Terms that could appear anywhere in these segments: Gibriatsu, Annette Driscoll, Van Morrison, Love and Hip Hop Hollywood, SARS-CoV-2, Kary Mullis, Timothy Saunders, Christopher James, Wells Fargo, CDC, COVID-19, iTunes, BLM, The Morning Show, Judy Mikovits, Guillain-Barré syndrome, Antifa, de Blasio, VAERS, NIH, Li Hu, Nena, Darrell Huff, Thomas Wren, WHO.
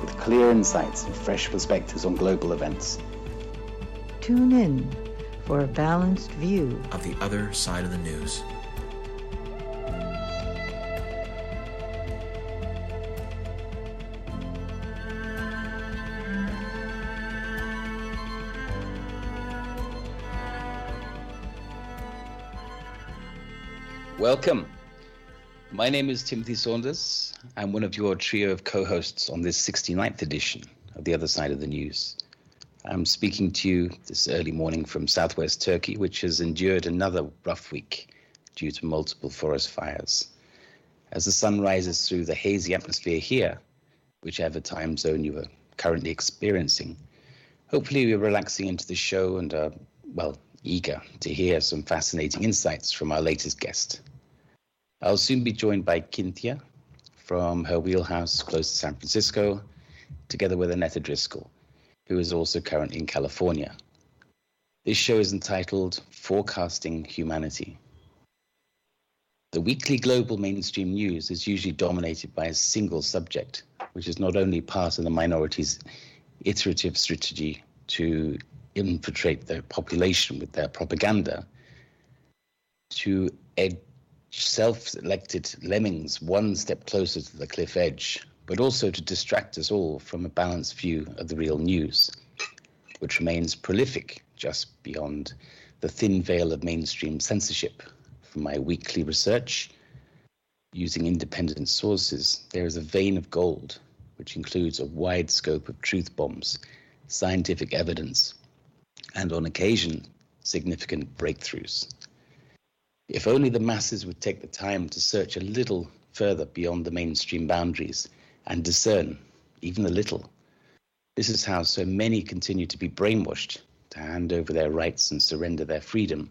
With clear insights and fresh perspectives on global events. Tune in for a balanced view of The Other Side of the News. Welcome. My name is Timothy Saunders. I'm one of your trio of co-hosts on this 69th edition of The Other Side of the News. I'm speaking to you this early morning from southwest Turkey, which has endured another rough week due to multiple forest fires. As the sun rises through the hazy atmosphere here, whichever time zone you are currently experiencing, hopefully we're relaxing into the show and are, eager to hear some fascinating insights from our latest guest. I'll soon be joined by Kinthia from her wheelhouse close to San Francisco, together with Annette Driscoll, who is also currently in California. This show is entitled Forecasting Humanity. The weekly global mainstream news is usually dominated by a single subject, which is not only part of the minority's iterative strategy to infiltrate their population with their propaganda, to edge self-selected lemmings one step closer to the cliff edge, but also to distract us all from a balanced view of the real news, which remains prolific just beyond the thin veil of mainstream censorship. From my weekly research, using independent sources, there is a vein of gold, which includes a wide scope of truth bombs, scientific evidence, and on occasion, significant breakthroughs. If only the masses would take the time to search a little further beyond the mainstream boundaries and discern, even a little. This is how so many continue to be brainwashed, to hand over their rights and surrender their freedom,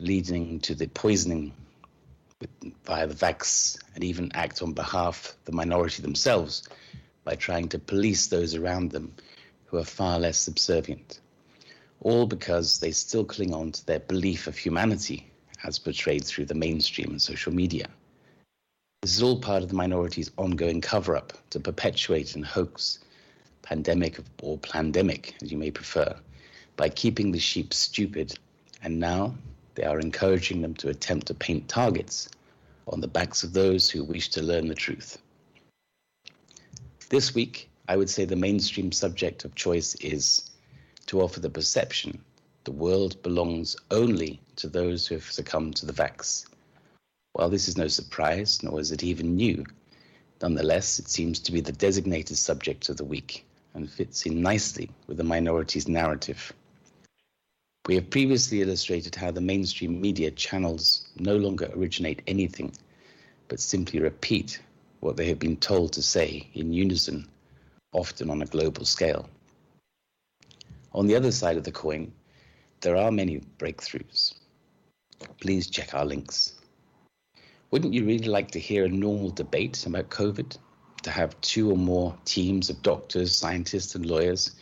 leading to the poisoning via the vax, and even act on behalf of the minority themselves by trying to police those around them who are far less subservient. All because they still cling on to their belief of humanity as portrayed through the mainstream and social media. This is all part of the minority's ongoing cover-up to perpetuate and hoax pandemic or plandemic, as you may prefer, by keeping the sheep stupid, and now they are encouraging them to attempt to paint targets on the backs of those who wish to learn the truth. This week, I would say the mainstream subject of choice is to offer the perception the world belongs only to those who have succumbed to the vax. While this is no surprise, nor is it even new, nonetheless, it seems to be the designated subject of the week and fits in nicely with the minority's narrative. We have previously illustrated how the mainstream media channels no longer originate anything, but simply repeat what they have been told to say in unison, often on a global scale. On the other side of the coin, there are many breakthroughs. Please check our links. Wouldn't you really like to hear a normal debate about COVID? To have two or more teams of doctors, scientists, and lawyers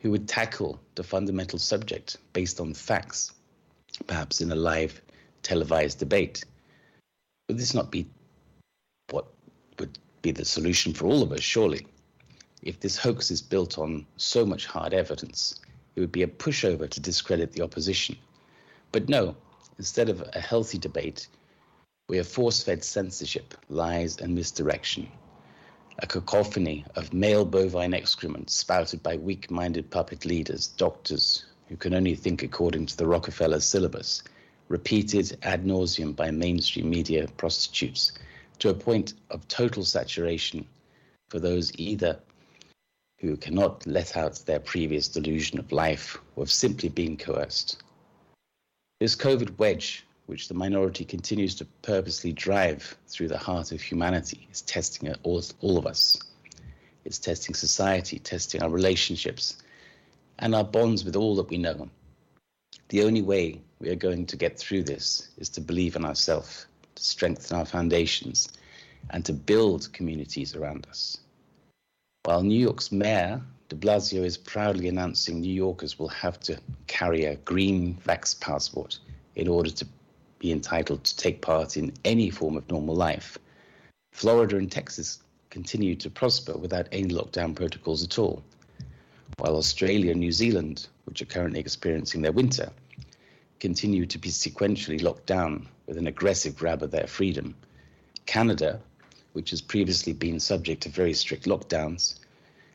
who would tackle the fundamental subject based on facts, perhaps in a live televised debate. Would this not be what would be the solution for all of us, surely? If this hoax is built on so much hard evidence, it would be a pushover to discredit the opposition. But no, instead of a healthy debate, we are force-fed censorship, lies, and misdirection. A cacophony of male bovine excrement spouted by weak-minded puppet leaders, doctors, who can only think according to the Rockefeller syllabus, repeated ad nauseum by mainstream media prostitutes to a point of total saturation for those either who cannot let out their previous delusion of life or have simply been coerced. This COVID wedge, which the minority continues to purposely drive through the heart of humanity, is testing all of us. It's testing society, testing our relationships, and our bonds with all that we know. The only way we are going to get through this is to believe in ourselves, to strengthen our foundations, and to build communities around us. While New York's mayor, de Blasio, is proudly announcing New Yorkers will have to carry a green vax passport in order to be entitled to take part in any form of normal life, Florida and Texas continue to prosper without any lockdown protocols at all, while Australia and New Zealand, which are currently experiencing their winter, continue to be sequentially locked down with an aggressive grab of their freedom. Canada, which has previously been subject to very strict lockdowns,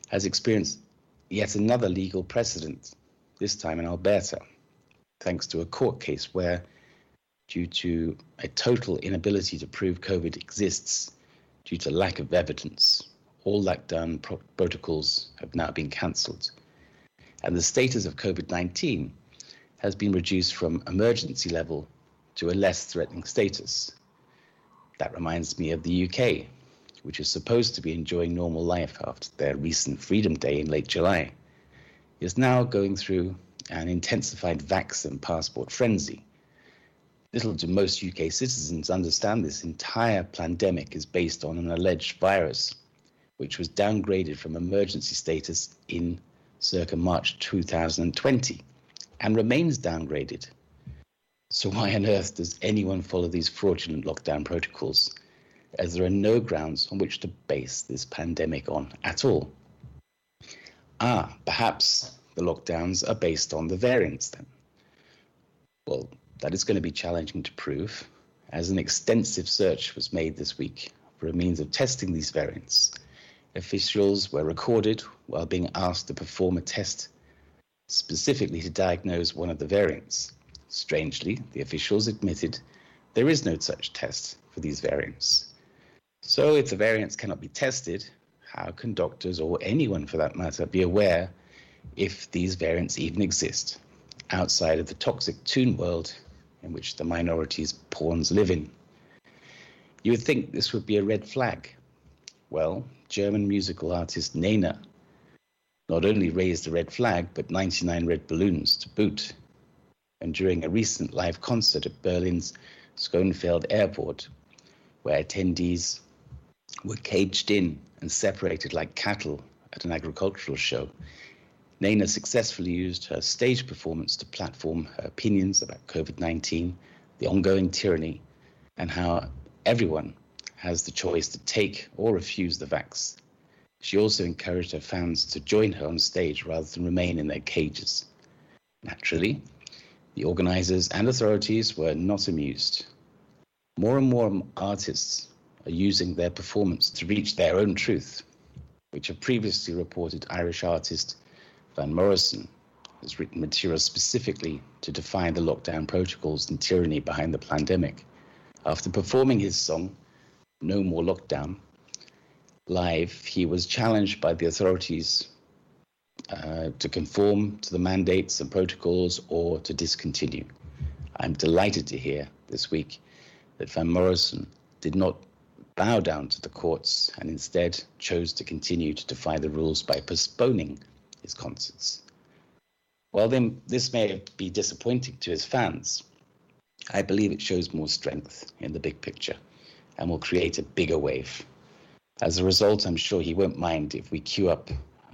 has experienced yet another legal precedent, this time in Alberta, thanks to a court case where, due to a total inability to prove COVID exists due to lack of evidence, all lockdown protocols have now been cancelled, and the status of COVID-19 has been reduced from emergency level to a less threatening status. That reminds me of the UK, which is supposed to be enjoying normal life after their recent Freedom Day in late July, is now going through an intensified vax and passport frenzy. Little do most UK citizens understand this entire pandemic is based on an alleged virus, which was downgraded from emergency status in circa March 2020 and remains downgraded. So why on earth does anyone follow these fraudulent lockdown protocols, as there are no grounds on which to base this pandemic on at all? Perhaps the lockdowns are based on the variants then. Well, that is going to be challenging to prove, as an extensive search was made this week for a means of testing these variants. Officials were recorded while being asked to perform a test specifically to diagnose one of the variants. Strangely, the officials admitted there is no such test for these variants. So if the variants cannot be tested, how can doctors, or anyone for that matter, be aware if these variants even exist outside of the toxic toon world in which the minority's pawns live in? You would think this would be a red flag. Well, German musical artist Nena not only raised a red flag, but 99 red balloons to boot. And during a recent live concert at Berlin's Schoenfeld Airport, where attendees were caged in and separated like cattle at an agricultural show, Nena successfully used her stage performance to platform her opinions about COVID-19, the ongoing tyranny, and how everyone has the choice to take or refuse the vax. She also encouraged her fans to join her on stage rather than remain in their cages. Naturally, the organizers and authorities were not amused. More and more artists are using their performance to reach their own truth, which a previously reported Irish artist, Van Morrison, has written material specifically to defy the lockdown protocols and tyranny behind the pandemic. After performing his song, No More Lockdown, live, he was challenged by the authorities to conform to the mandates and protocols or to discontinue. I'm delighted to hear this week that Van Morrison did not bow down to the courts and instead chose to continue to defy the rules by postponing his concerts. While this may be disappointing to his fans, I believe it shows more strength in the big picture and will create a bigger wave. As a result, I'm sure he won't mind if we queue up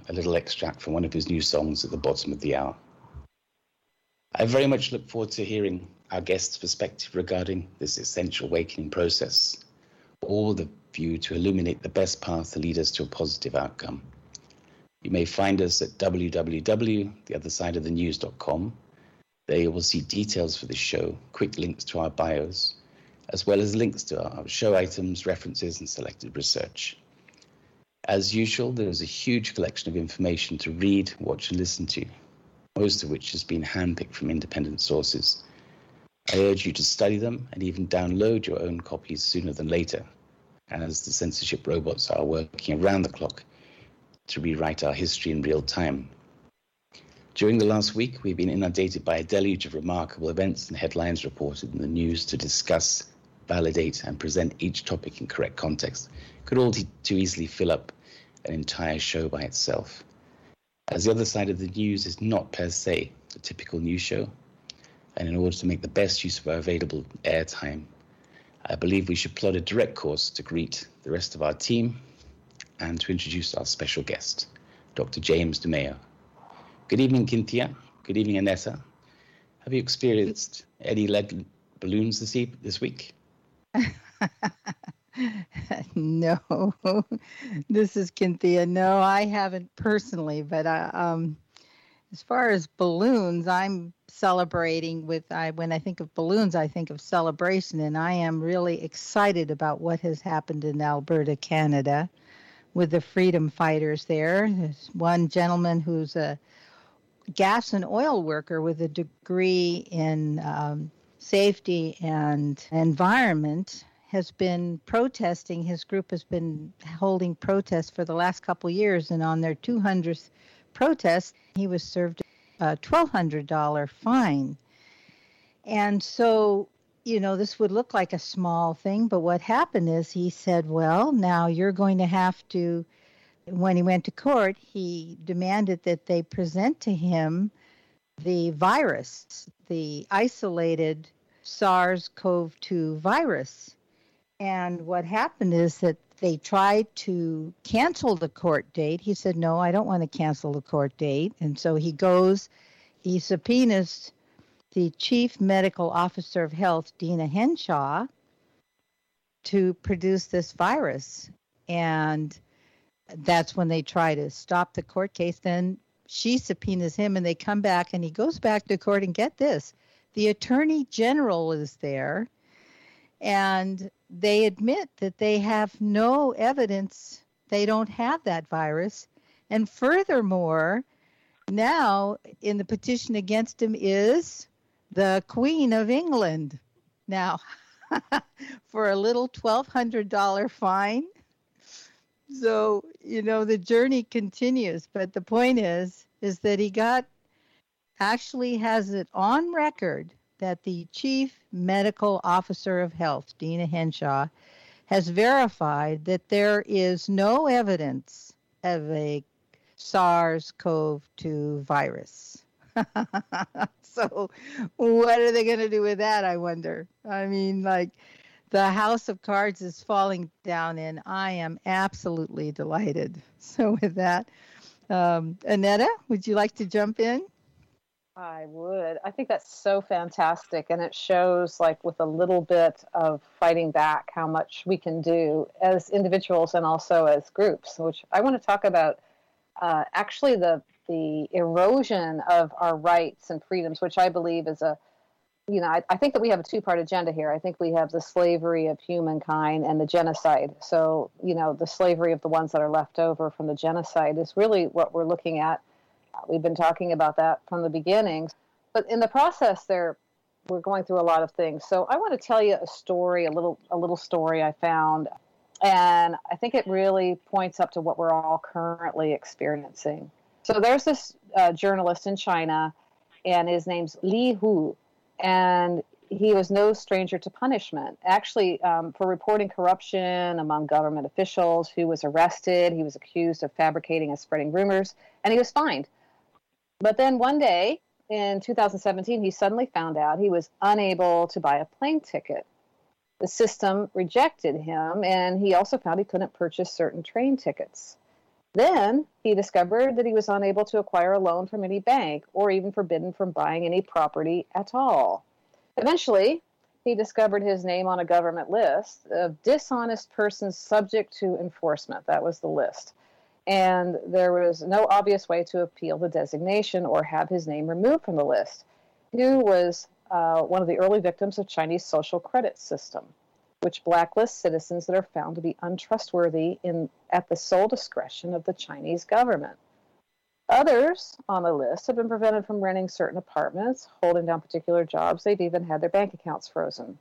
a little extract from one of his new songs at the bottom of the hour. I very much look forward to hearing our guest's perspective regarding this essential awakening process, all the view to illuminate the best path to lead us to a positive outcome. You may find us at www.theothersideofthenews.com. There you will see details for the show, quick links to our bios, as well as links to our show items, references, and selected research. As usual, there is a huge collection of information to read, watch, and listen to. most of which has been handpicked from independent sources. I urge you to study them and even download your own copies sooner than later, as the censorship robots are working around the clock to rewrite our history in real time. During the last week, we've been inundated by a deluge of remarkable events and headlines reported in the news to discuss, validate, and present each topic in correct context. Could all too easily fill up an entire show by itself. As the other side of the news is not per se a typical news show, and in order to make the best use of our available airtime, I believe we should plot a direct course to greet the rest of our team and to introduce our special guest, Dr. James DeMeo. Good evening, Kinthia. Good evening, Annette. Have you experienced any lead balloons this week? No. This is Kinthia. No, I haven't personally, but as far as balloons, I'm celebrating when I think of balloons, I think of celebration, and I am really excited about what has happened in Alberta, Canada, with the freedom fighters there. There's one gentleman who's a gas and oil worker with a degree in safety and environment, has been protesting. His group has been holding protests for the last couple of years, and on their 200th protest, he was served a $1,200 fine. And so, you know, this would look like a small thing, but what happened is he said, well, now you're going to have to, when he went to court, he demanded that they present to him the virus, the isolated SARS-CoV-2 virus. And what happened is that they tried to cancel the court date. He said, no, I don't want to cancel the court date. And so he subpoenas the chief medical officer of health, Deena Hinshaw, to produce this virus. And that's when they try to stop the court case. Then she subpoenas him and they come back and he goes back to court, and get this, the attorney general is there, and they admit that they have no evidence. They don't have that virus. And furthermore, now in the petition against him is the Queen of England. Now, for a little $1,200 fine. So, you know, the journey continues. But the point is that he actually has it on record that the chief medical officer of health, Deena Hinshaw, has verified that there is no evidence of a SARS-CoV-2 virus. So what are they going to do with that, I wonder? I mean, the house of cards is falling down, and I am absolutely delighted. So with that, Annette, would you like to jump in? I would. I think that's so fantastic. And it shows, with a little bit of fighting back, how much we can do as individuals and also as groups, which I want to talk about actually the erosion of our rights and freedoms, which I believe is I think that we have a two-part agenda here. I think we have the slavery of humankind and the genocide. So, the slavery of the ones that are left over from the genocide is really what we're looking at. We've been talking about that from the beginning. But in the process there, we're going through a lot of things. So I want to tell you a story, a little story I found. And I think it really points up to what we're all currently experiencing. So there's this journalist in China, and his name's Li Hu. And he was no stranger to punishment. Actually, for reporting corruption among government officials, he was arrested. He was accused of fabricating and spreading rumors, and he was fined. But then one day in 2017, he suddenly found out he was unable to buy a plane ticket. The system rejected him, and he also found he couldn't purchase certain train tickets. Then he discovered that he was unable to acquire a loan from any bank or even forbidden from buying any property at all. Eventually, he discovered his name on a government list of dishonest persons subject to enforcement. That was the list. And there was no obvious way to appeal the designation or have his name removed from the list. He was one of the early victims of Chinese social credit system, which blacklists citizens that are found to be untrustworthy at the sole discretion of the Chinese government. Others on the list have been prevented from renting certain apartments, holding down particular jobs. They'd even had their bank accounts frozen.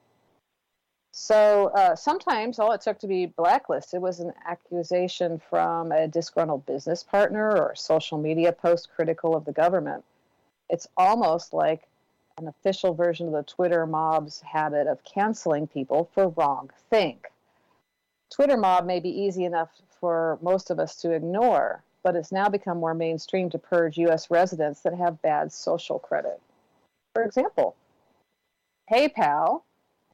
So sometimes all it took to be blacklisted was an accusation from a disgruntled business partner or a social media post critical of the government. It's almost like an official version of the Twitter mob's habit of canceling people for wrong think. Twitter mob may be easy enough for most of us to ignore, but it's now become more mainstream to purge U.S. residents that have bad social credit. For example, PayPal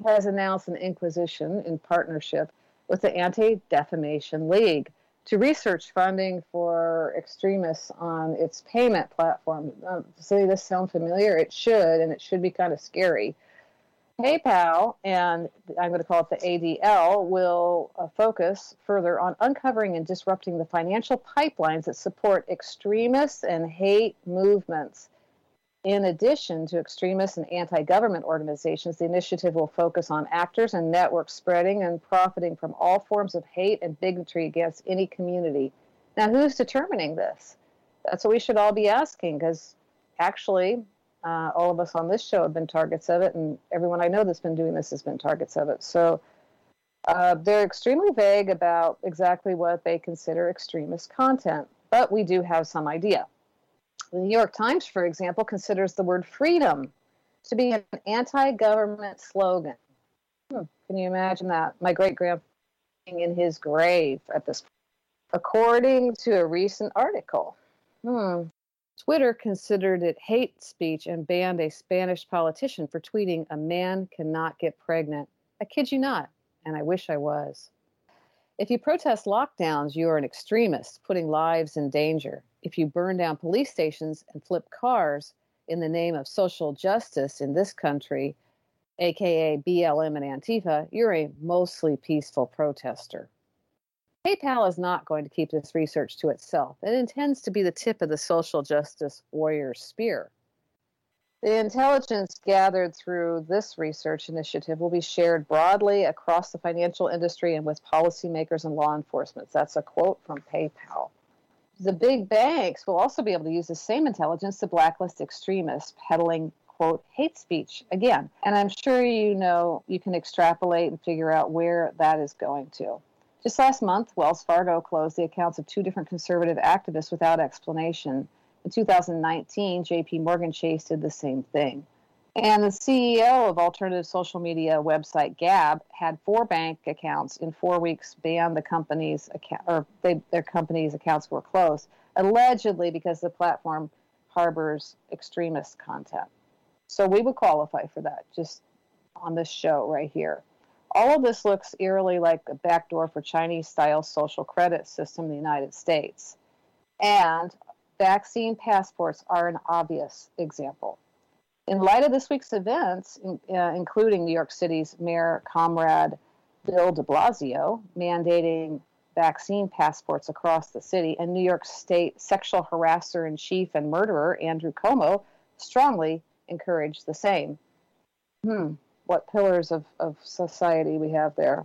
has announced an inquisition in partnership with the Anti-Defamation League to research funding for extremists on its payment platform. Does this sound familiar? It should, and it should be kind of scary. PayPal, and I'm going to call it the ADL, will focus further on uncovering and disrupting the financial pipelines that support extremists and hate movements. In addition to extremists and anti-government organizations, the initiative will focus on actors and networks spreading and profiting from all forms of hate and bigotry against any community. Now, who's determining this? That's what we should all be asking, because actually, all of us on this show have been targets of it, and everyone I know that's been doing this has been targets of it. So they're extremely vague about exactly what they consider extremist content, but we do have some idea. The New York Times, for example, considers the word freedom to be an anti-government slogan. Can you imagine that? My great-grandfather in his grave at this point, according to a recent article. Twitter considered it hate speech and banned a Spanish politician for tweeting, "A man cannot get pregnant." I kid you not, and I wish I was. If you protest lockdowns, you are an extremist, putting lives in danger. If you burn down police stations and flip cars in the name of social justice in this country, aka BLM and Antifa, you're a mostly peaceful protester. PayPal is not going to keep this research to itself. It intends to be the tip of the social justice warrior spear. The intelligence gathered through this research initiative will be shared broadly across the financial industry and with policymakers and law enforcement. That's a quote from PayPal. The big banks will also be able to use the same intelligence to blacklist extremists peddling, quote, hate speech again. And I'm sure you know you can extrapolate and figure out where that is going to. Just last month, Wells Fargo closed the accounts of two different conservative activists without explanation. In 2019, J.P. Morgan Chase did the same thing. And the CEO of alternative social media website Gab had four bank accounts in 4 weeks banned. Their company's accounts were closed, allegedly because the platform harbors extremist content. So we would qualify for that just on this show right here. All of this looks eerily like a backdoor for Chinese-style social credit system in the United States. And vaccine passports are an obvious example. In light of this week's events, including New York City's Mayor Comrade Bill de Blasio mandating vaccine passports across the city, and New York State sexual harasser-in-chief and murderer Andrew Cuomo strongly encouraged the same. What pillars of society we have there.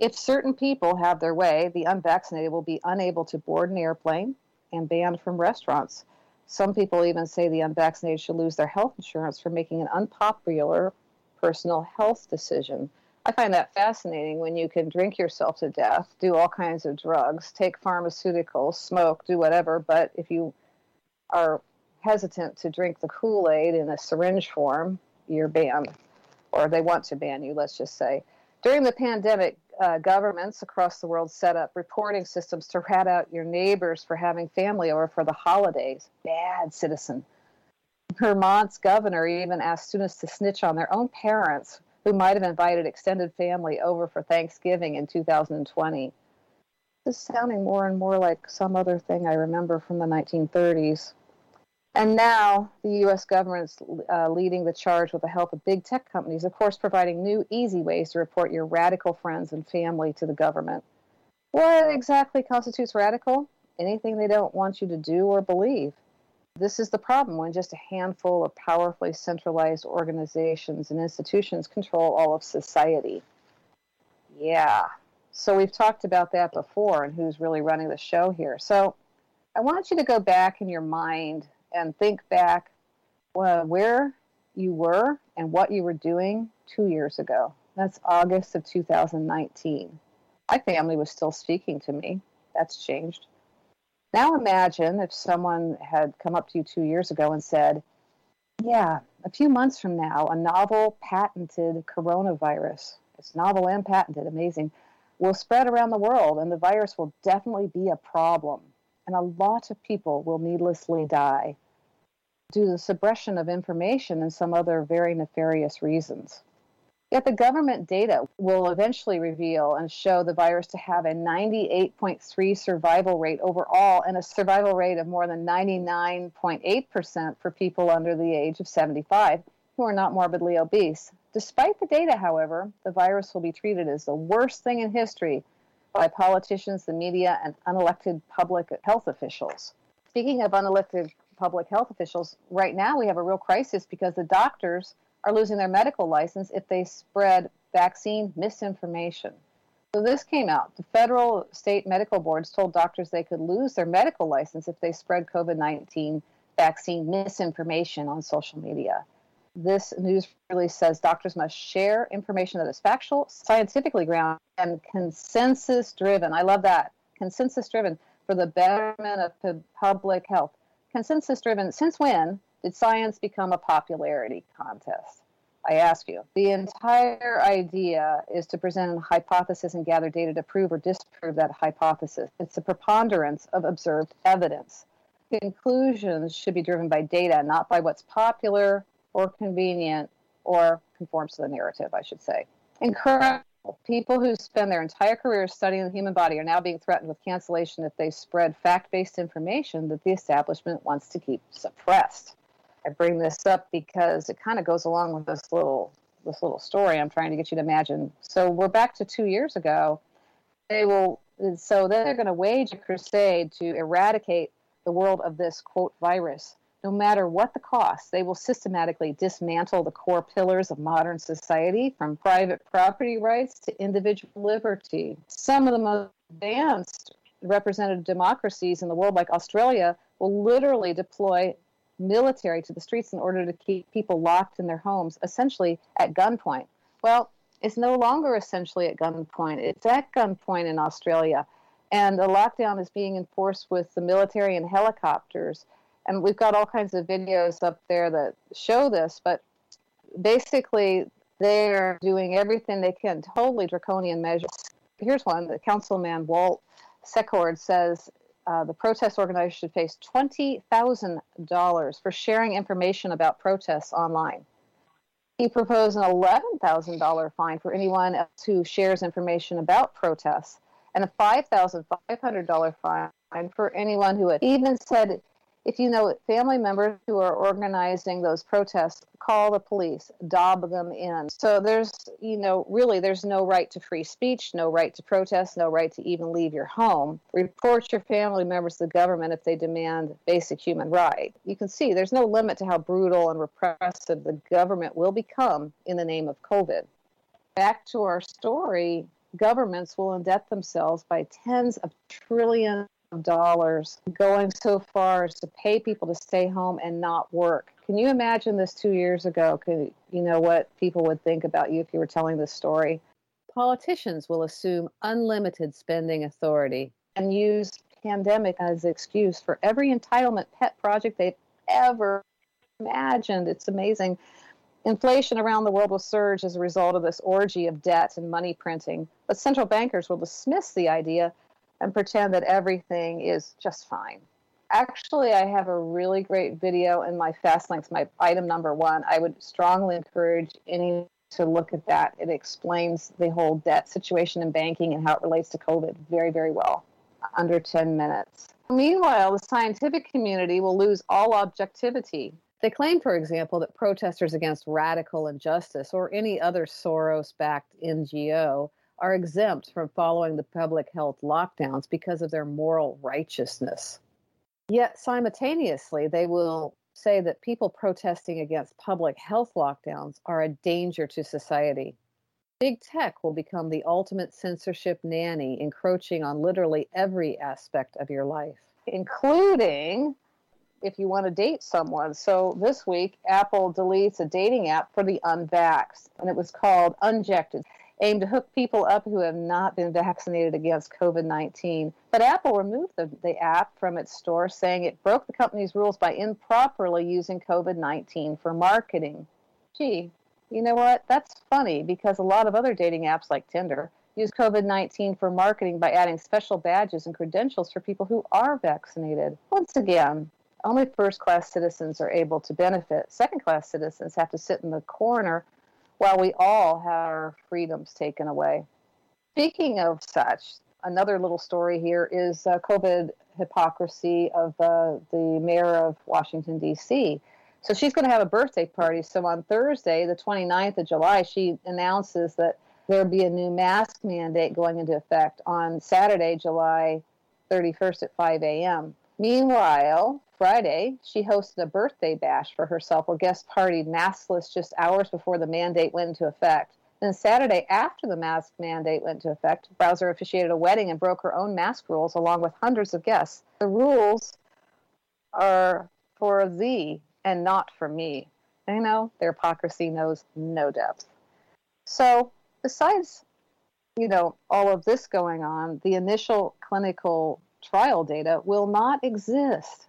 If certain people have their way, the unvaccinated will be unable to board an airplane and banned from restaurants. Some people even say the unvaccinated should lose their health insurance for making an unpopular personal health decision. I find that fascinating when you can drink yourself to death, do all kinds of drugs, take pharmaceuticals, smoke, do whatever, but if you are hesitant to drink the Kool-Aid in a syringe form, you're banned. Or they want to ban you, let's just say. During the pandemic, governments across the world set up reporting systems to rat out your neighbors for having family over for the holidays. Bad citizen. Vermont's governor even asked students to snitch on their own parents who might have invited extended family over for Thanksgiving in 2020. This is sounding more and more like some other thing I remember from the 1930s. And now the U.S. government's leading the charge with the help of big tech companies, of course, providing new, easy ways to report your radical friends and family to the government. What exactly constitutes radical? Anything they don't want you to do or believe. This is the problem when just a handful of powerfully centralized organizations and institutions control all of society. Yeah. So we've talked about that before and who's really running the show here. So I want you to go back in your mind and think back where you were and what you were doing 2 years ago. That's August of 2019. My family was still speaking to me. That's changed. Now imagine if someone had come up to you 2 years ago and said, yeah, a few months from now, a novel patented coronavirus, it's novel and patented, amazing, will spread around the world, and the virus will definitely be a problem. And a lot of people will needlessly die due to the suppression of information and some other very nefarious reasons. Yet the government data will eventually reveal and show the virus to have a 98.3% survival rate overall and a survival rate of more than 99.8% for people under the age of 75 who are not morbidly obese. Despite the data, however, the virus will be treated as the worst thing in history by politicians, the media, and unelected public health officials. Speaking of unelected public health officials, right now we have a real crisis because the doctors are losing their medical license if they spread vaccine misinformation. So this came out. The federal state medical boards told doctors they could lose their medical license if they spread COVID-19 vaccine misinformation on social media. This news release says doctors must share information that is factual, scientifically grounded, and consensus-driven. I love that. Consensus-driven for the betterment of public health. Consensus-driven. Since when did science become a popularity contest? I ask you. The entire idea is to present a hypothesis and gather data to prove or disprove that hypothesis. It's the preponderance of observed evidence. Conclusions should be driven by data, not by what's popular or convenient or conforms to the narrative, I should say. Incredible. People who spend their entire careers studying the human body are now being threatened with cancellation if they spread fact-based information that the establishment wants to keep suppressed. I bring this up because it kind of goes along with this little story I'm trying to get you to imagine. So we're back to 2 years ago. They're going to wage a crusade to eradicate the world of this, quote, virus. No matter what the cost, they will systematically dismantle the core pillars of modern society, from private property rights to individual liberty. Some of the most advanced representative democracies in the world, like Australia, will literally deploy military to the streets in order to keep people locked in their homes, essentially at gunpoint. Well, it's no longer essentially at gunpoint. It's at gunpoint in Australia. And the lockdown is being enforced with the military and helicopters. And we've got all kinds of videos up there that show this, but basically they're doing everything they can, totally draconian measures. Here's one. The councilman, Walt Secord, says the protest organizers should face $20,000 for sharing information about protests online. He proposed an $11,000 fine for anyone who shares information about protests, and a $5,500 fine for anyone who had even said, if you know it, family members who are organizing those protests, call the police, dob them in. So there's, really there's no right to free speech, no right to protest, no right to even leave your home. Report your family members to the government if they demand basic human rights. You can see there's no limit to how brutal and repressive the government will become in the name of COVID. Back to our story, governments will indebt themselves by tens of trillions of dollars, going so far as to pay people to stay home and not work. Can you imagine this 2 years ago? You know what people would think about you if you were telling this story? Politicians will assume unlimited spending authority and use pandemic as excuse for every entitlement pet project they've ever imagined. It's amazing. Inflation around the world will surge as a result of this orgy of debt and money printing, but central bankers will dismiss the idea and pretend that everything is just fine. Actually, I have a really great video in my Fast Links, my item number 1. I would strongly encourage anyone to look at that. It explains the whole debt situation in banking and how it relates to COVID very, very well, under 10 minutes. Meanwhile, the scientific community will lose all objectivity. They claim, for example, that protesters against radical injustice or any other Soros-backed NGO are exempt from following the public health lockdowns because of their moral righteousness. Yet simultaneously, they will say that people protesting against public health lockdowns are a danger to society. Big tech will become the ultimate censorship nanny, encroaching on literally every aspect of your life. including if you want to date someone. So this week, Apple deletes a dating app for the unvaxxed, and it was called Unjected, aimed to hook people up who have not been vaccinated against COVID-19. But Apple removed the app from its store, saying it broke the company's rules by improperly using COVID-19 for marketing. Gee, you know what? That's funny, because a lot of other dating apps like Tinder use COVID-19 for marketing by adding special badges and credentials for people who are vaccinated. Once again, only first-class citizens are able to benefit. Second-class citizens have to sit in the corner while we all have our freedoms taken away. Speaking of such, another little story here is COVID hypocrisy of the mayor of Washington, D.C. So she's going to have a birthday party. So on Thursday, the 29th of July, she announces that there'll be a new mask mandate going into effect on Saturday, July 31st at 5 a.m. Meanwhile, Friday, she hosted a birthday bash for herself where guests partied maskless just hours before the mandate went into effect. Then Saturday, after the mask mandate went into effect, Bowser officiated a wedding and broke her own mask rules along with hundreds of guests. The rules are for thee and not for me. I know their hypocrisy knows no depth. So besides, you know, all of this going on, the initial clinical trial data will not exist.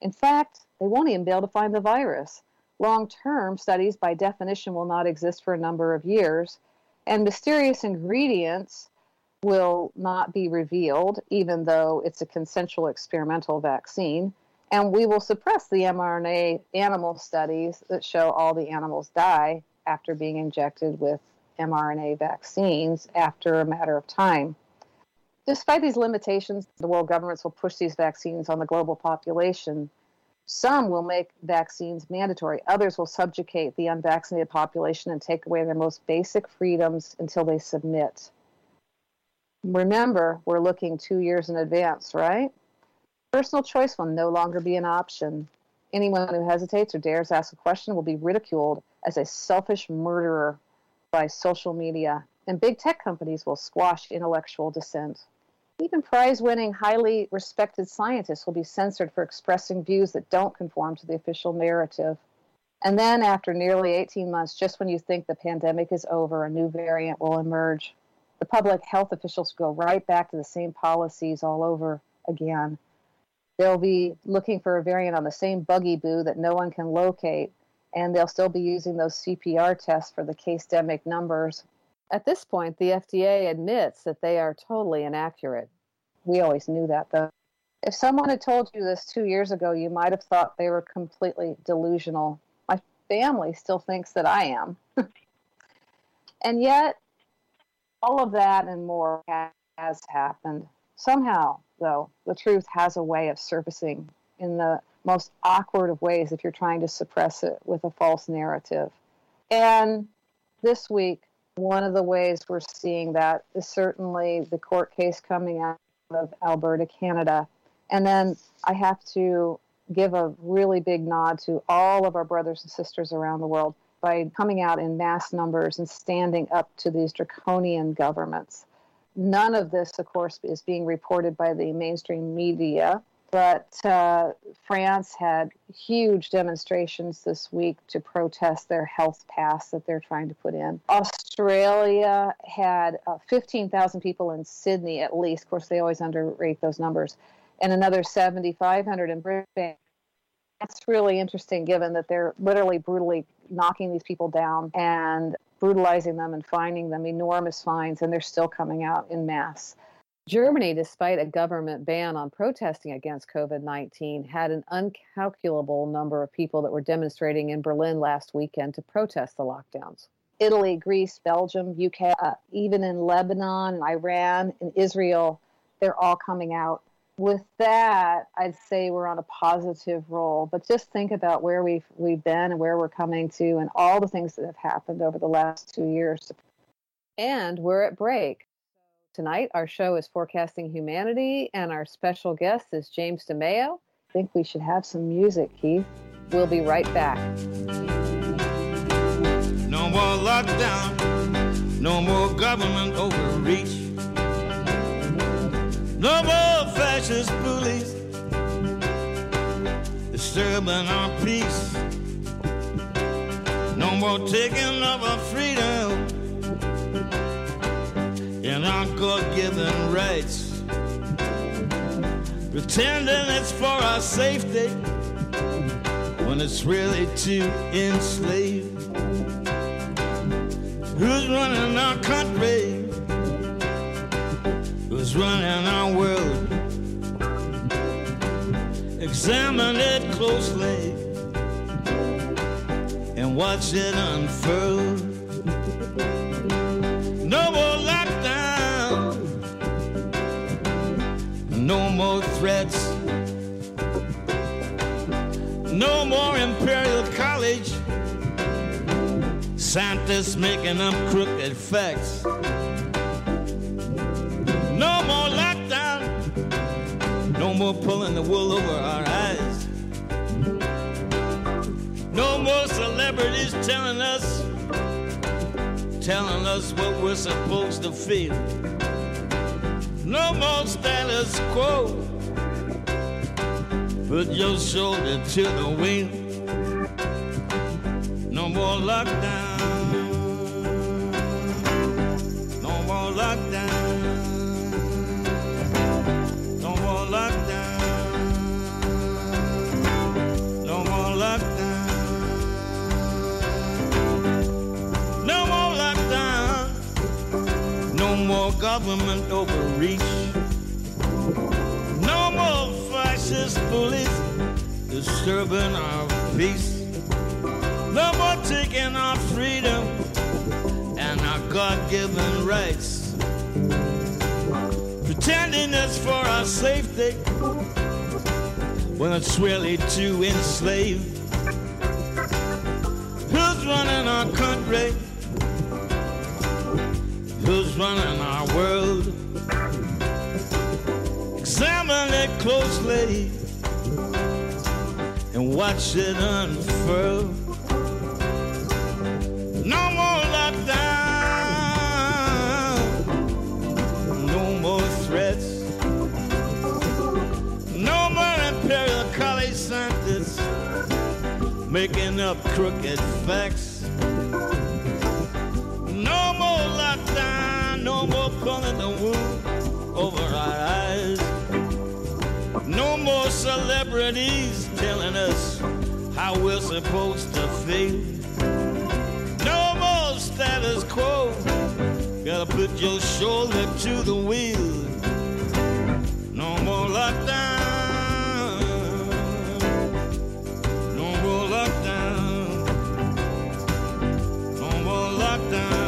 In fact, they won't even be able to find the virus. Long-term studies, by definition, will not exist for a number of years, and mysterious ingredients will not be revealed, even though it's a consensual experimental vaccine, and we will suppress the mRNA animal studies that show all the animals die after being injected with mRNA vaccines after a matter of time. Despite these limitations, the world governments will push these vaccines on the global population. Some will make vaccines mandatory. Others will subjugate the unvaccinated population and take away their most basic freedoms until they submit. Remember, we're looking 2 years in advance, right? Personal choice will no longer be an option. Anyone who hesitates or dares ask a question will be ridiculed as a selfish murderer by social media. And big tech companies will squash intellectual dissent. Even prize-winning, highly respected scientists will be censored for expressing views that don't conform to the official narrative. And then after nearly 18 months, just when you think the pandemic is over, a new variant will emerge. The public health officials go right back to the same policies all over again. They'll be looking for a variant on the same buggy boo that no one can locate, and they'll still be using those CPR tests for the case-demic numbers. At this point, the FDA admits that they are totally inaccurate. We always knew that, though. If someone had told you this 2 years ago, you might have thought they were completely delusional. My family still thinks that I am. And yet, all of that and more has happened. Somehow, though, the truth has a way of surfacing in the most awkward of ways if you're trying to suppress it with a false narrative. And this week, one of the ways we're seeing that is certainly the court case coming out of Alberta, Canada. And then I have to give a really big nod to all of our brothers and sisters around the world by coming out in mass numbers and standing up to these draconian governments. None of this, of course, is being reported by the mainstream media, but France had huge demonstrations this week to protest their health pass that they're trying to put in. Australia had 15,000 people in Sydney, at least. Of course, they always underrate those numbers. And another 7,500 in Brisbane. That's really interesting, given that they're literally brutally knocking these people down and brutalizing them and fining them enormous fines, and they're still coming out in mass. Germany, despite a government ban on protesting against COVID-19, had an uncalculable number of people that were demonstrating in Berlin last weekend to protest the lockdowns. Italy, Greece, Belgium, UK, even in Lebanon and Iran and Israel, they're all coming out. With that, I'd say we're on a positive roll. But just think about where we've been and where we're coming to and all the things that have happened over the last 2 years. And we're at break. Tonight, our show is Forecasting Humanity, and our special guest is James DeMeo. I think we should have some music, Keith. We'll be right back. No more lockdown, no more government overreach, no more fascist bullies disturbing our peace. No more taking of our freedom and our God-given rights. Pretending it's for our safety when it's really to enslave. Who's running our country? Who's running our world? Examine it closely and watch it unfurl. No more lockdown, no more threats, no more Imperial College scientists making up crooked facts. No more lockdown, no more pulling the wool over our eyes. No more celebrities telling us what we're supposed to feel. No more status quo. Put your shoulder to the wheel. No more lockdown. No more lockdown. No more government overreach. No more fascist police disturbing our peace. No more taking our freedom and our God-given rights. Pretending it's for our safety when it's really to enslave. Who's running our country? Who's running our world? Examine it closely and watch it unfurl. No more lockdown, no more threats, no more Imperial College scientists making up crooked facts. No more pulling the wool over our eyes. No more celebrities telling us how we're supposed to feel. No more status quo. Gotta put your shoulder to the wheel. No more lockdown. No more lockdown. No more lockdown.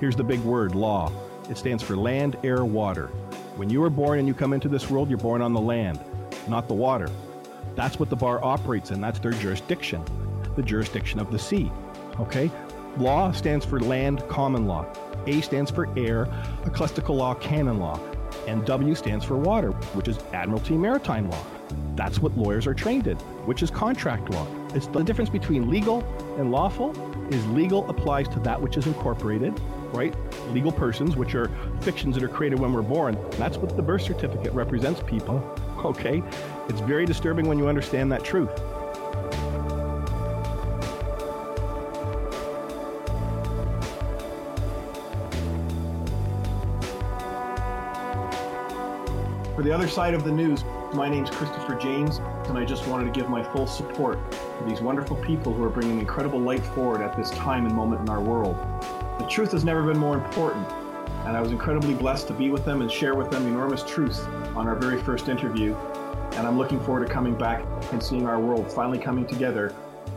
Here's the big word, law. It stands for land, air, water. When you are born and you come into this world, you're born on the land, not the water. That's what the bar operates in. That's their jurisdiction, the jurisdiction of the sea. Okay? Law stands for land common law. A stands for air, ecclesiastical law, canon law. And W stands for water, which is admiralty maritime law. That's what lawyers are trained in, which is contract law. It's the difference between legal and lawful is legal applies to that which is incorporated, right? Legal persons, which are fictions that are created when we're born. That's what the birth certificate represents, people, okay? It's very disturbing when you understand that truth. For The Other Side of the News, my name's Christopher James, and I just wanted to give my full support to these wonderful people who are bringing incredible light forward at this time and moment in our world. The truth has never been more important, and I was incredibly blessed to be with them and share with them the enormous truth on our very first interview, and I'm looking forward to coming back and seeing our world finally coming together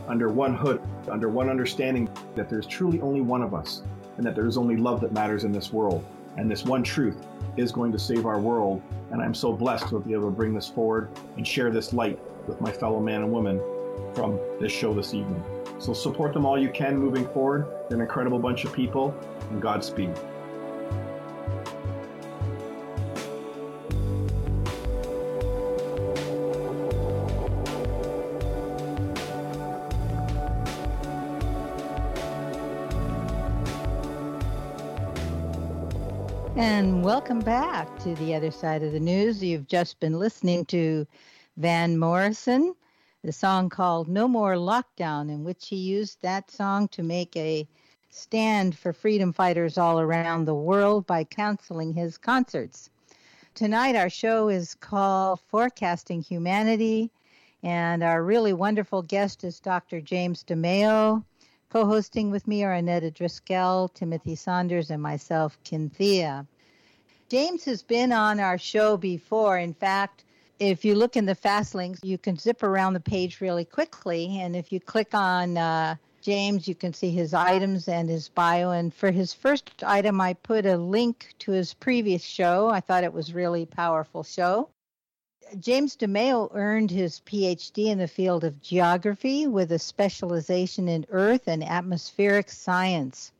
under one hood, under one understanding that there's truly only one of us, and that there is only love that matters in this world. And this one truth is going to save our world. And I'm so blessed to be able to bring this forward and share this light with my fellow man and woman from this show this evening. So support them all you can moving forward. They're an incredible bunch of people, and Godspeed. And welcome back to The Other Side of the News. You've just been listening to Van Morrison, the song called No More Lockdown, in which he used that song to make a stand for freedom fighters all around the world by canceling his concerts. Tonight, our show is called Forecasting Humanity, and our really wonderful guest is Dr. James DeMeo. Co-hosting with me are Annette Driscoll, Timothy Saunders, and myself, Kinthia. James has been on our show before. In fact, if you look in the fast links, you can zip around the page really quickly. And if you click on James, you can see his items and his bio. And for his first item, I put a link to his previous show. I thought it was a really powerful show. James DeMeo earned his PhD in the field of geography with a specialization in earth and atmospheric science.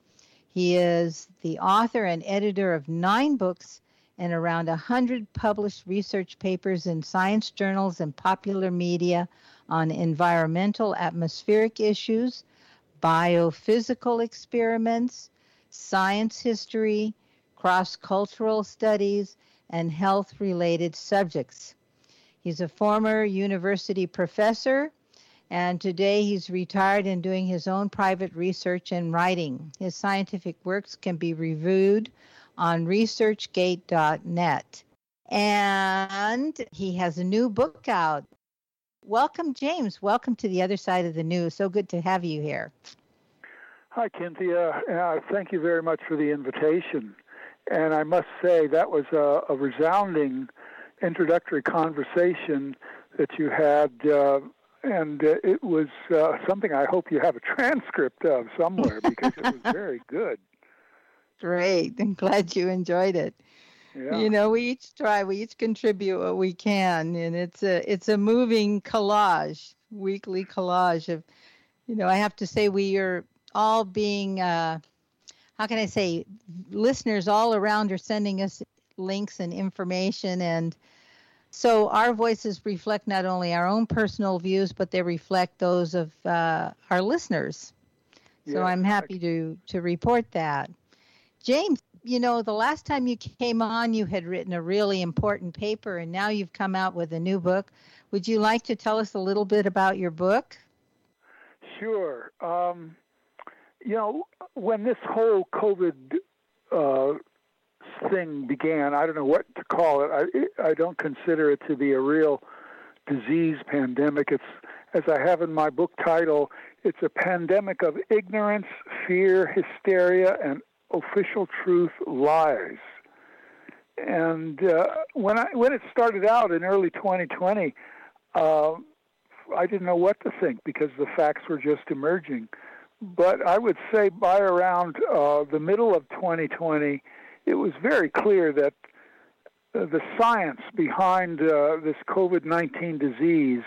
He is the author and editor of 9 books and around 100 published research papers in science journals and popular media on environmental atmospheric issues, biophysical experiments, science history, cross-cultural studies, and health-related subjects. He's a former university professor, and today he's retired and doing his own private research and writing. His scientific works can be reviewed on researchgate.net. And he has a new book out. Welcome, James. Welcome to The Other Side of the News. So good to have you here. Hi, Kinthia. Thank you very much for the invitation. And I must say that was a resounding introductory conversation that you had, and it was something I hope you have a transcript of somewhere because it was very good. Great. I'm glad you enjoyed it. Yeah. You know, we each contribute what we can, and it's a moving collage, weekly collage of, you know, I have to say we are all being, how can I say, listeners all around are sending us links and information, and so our voices reflect not only our own personal views, but they reflect those of our listeners. Yeah, so I'm happy to report that. James, you know, the last time you came on, you had written a really important paper, and now you've come out with a new book. Would you like to tell us a little bit about your book? Sure. You know, when this whole COVID thing began, I don't know what to call it. I don't consider it to be a real disease pandemic. It's, as I have in my book title, it's a pandemic of ignorance, fear, hysteria, and "Official-Truth" Lies. And when it started out in early 2020, I didn't know what to think because the facts were just emerging. But I would say by around the middle of 2020, it was very clear that the science behind this COVID-19 disease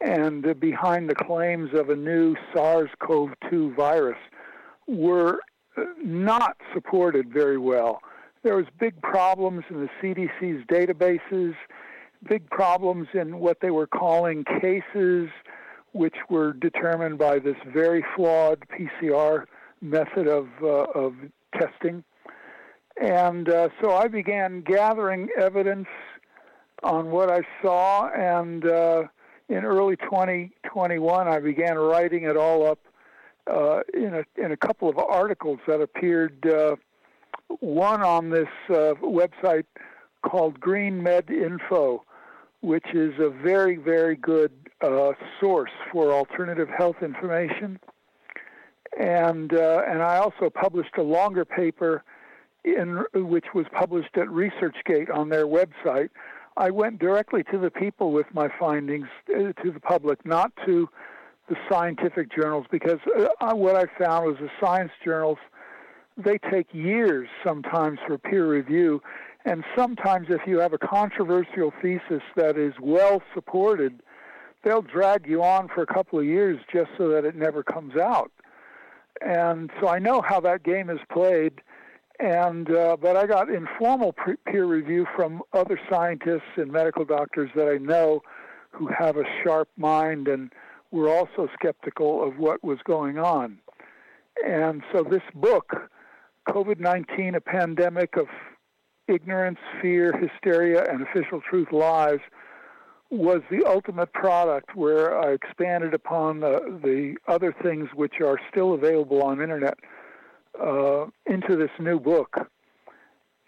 and behind the claims of a new SARS-CoV-2 virus were not supported very well. There was big problems in the CDC's databases, big problems in what they were calling cases, which were determined by this very flawed PCR method of testing. And so I began gathering evidence on what I saw, and in early 2021, I began writing it all up in a couple of articles that appeared, one on this website called Green Med Info, which is a very, very good source for alternative health information. And I also published a longer paper which was published at ResearchGate on their website. I went directly to the people with my findings, to the public, not to the scientific journals, because what I found was the science journals, they take years sometimes for peer review, and sometimes if you have a controversial thesis that is well supported, they'll drag you on for a couple of years just so that it never comes out. And so I know how that game is played, and but I got informal peer review from other scientists and medical doctors that I know who have a sharp mind and were also skeptical of what was going on. And so this book, COVID-19: A Pandemic of Ignorance, Fear, Hysteria, and "Official-Truth" Lies, was the ultimate product where I expanded upon the other things which are still available on internet into this new book.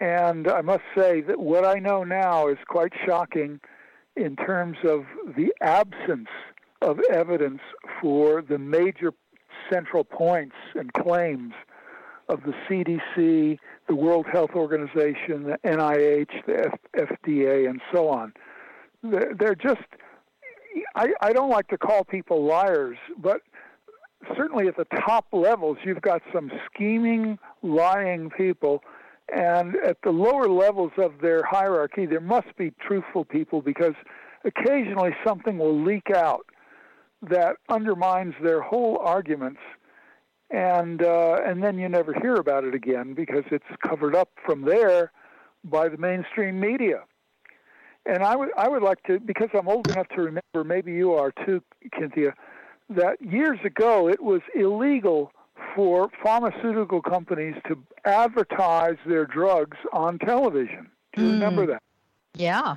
And I must say that what I know now is quite shocking in terms of the absence of evidence for the major central points and claims of the CDC, the World Health Organization, the NIH, the FDA, and so on. They're just, I don't like to call people liars, but certainly at the top levels, you've got some scheming, lying people, and at the lower levels of their hierarchy, there must be truthful people, because occasionally something will leak out that undermines their whole arguments, and then you never hear about it again because it's covered up from there by the mainstream media. And I would like to, because I'm old enough to remember, maybe you are too, Kinthia, that years ago it was illegal for pharmaceutical companies to advertise their drugs on television. Do you remember that? Yeah.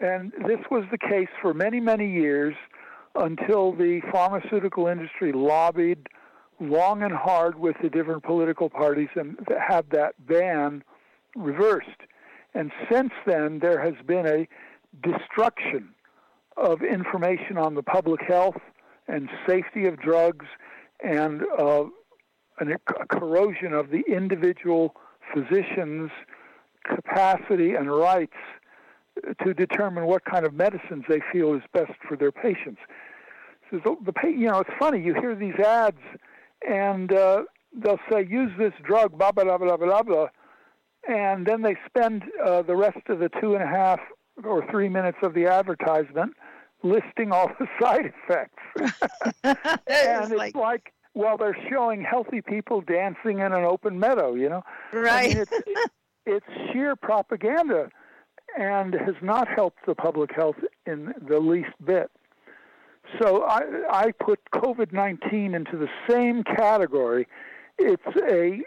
And this was the case for many, many years, until the pharmaceutical industry lobbied long and hard with the different political parties and had that ban reversed. And since then, there has been a destruction of information on the public health and safety of drugs, and a corrosion of the individual physician's capacity and rights to determine what kind of medicines they feel is best for their patients. So it's funny, you hear these ads, and they'll say, use this drug, blah, blah, blah, blah, blah, blah, and then they spend the rest of the 2.5 or 3 minutes of the advertisement listing all the side effects. And it's like, well, they're showing healthy people dancing in an open meadow, you know? Right. I mean, it's sheer propaganda, and has not helped the public health in the least bit. So I put COVID-19 into the same category. It's a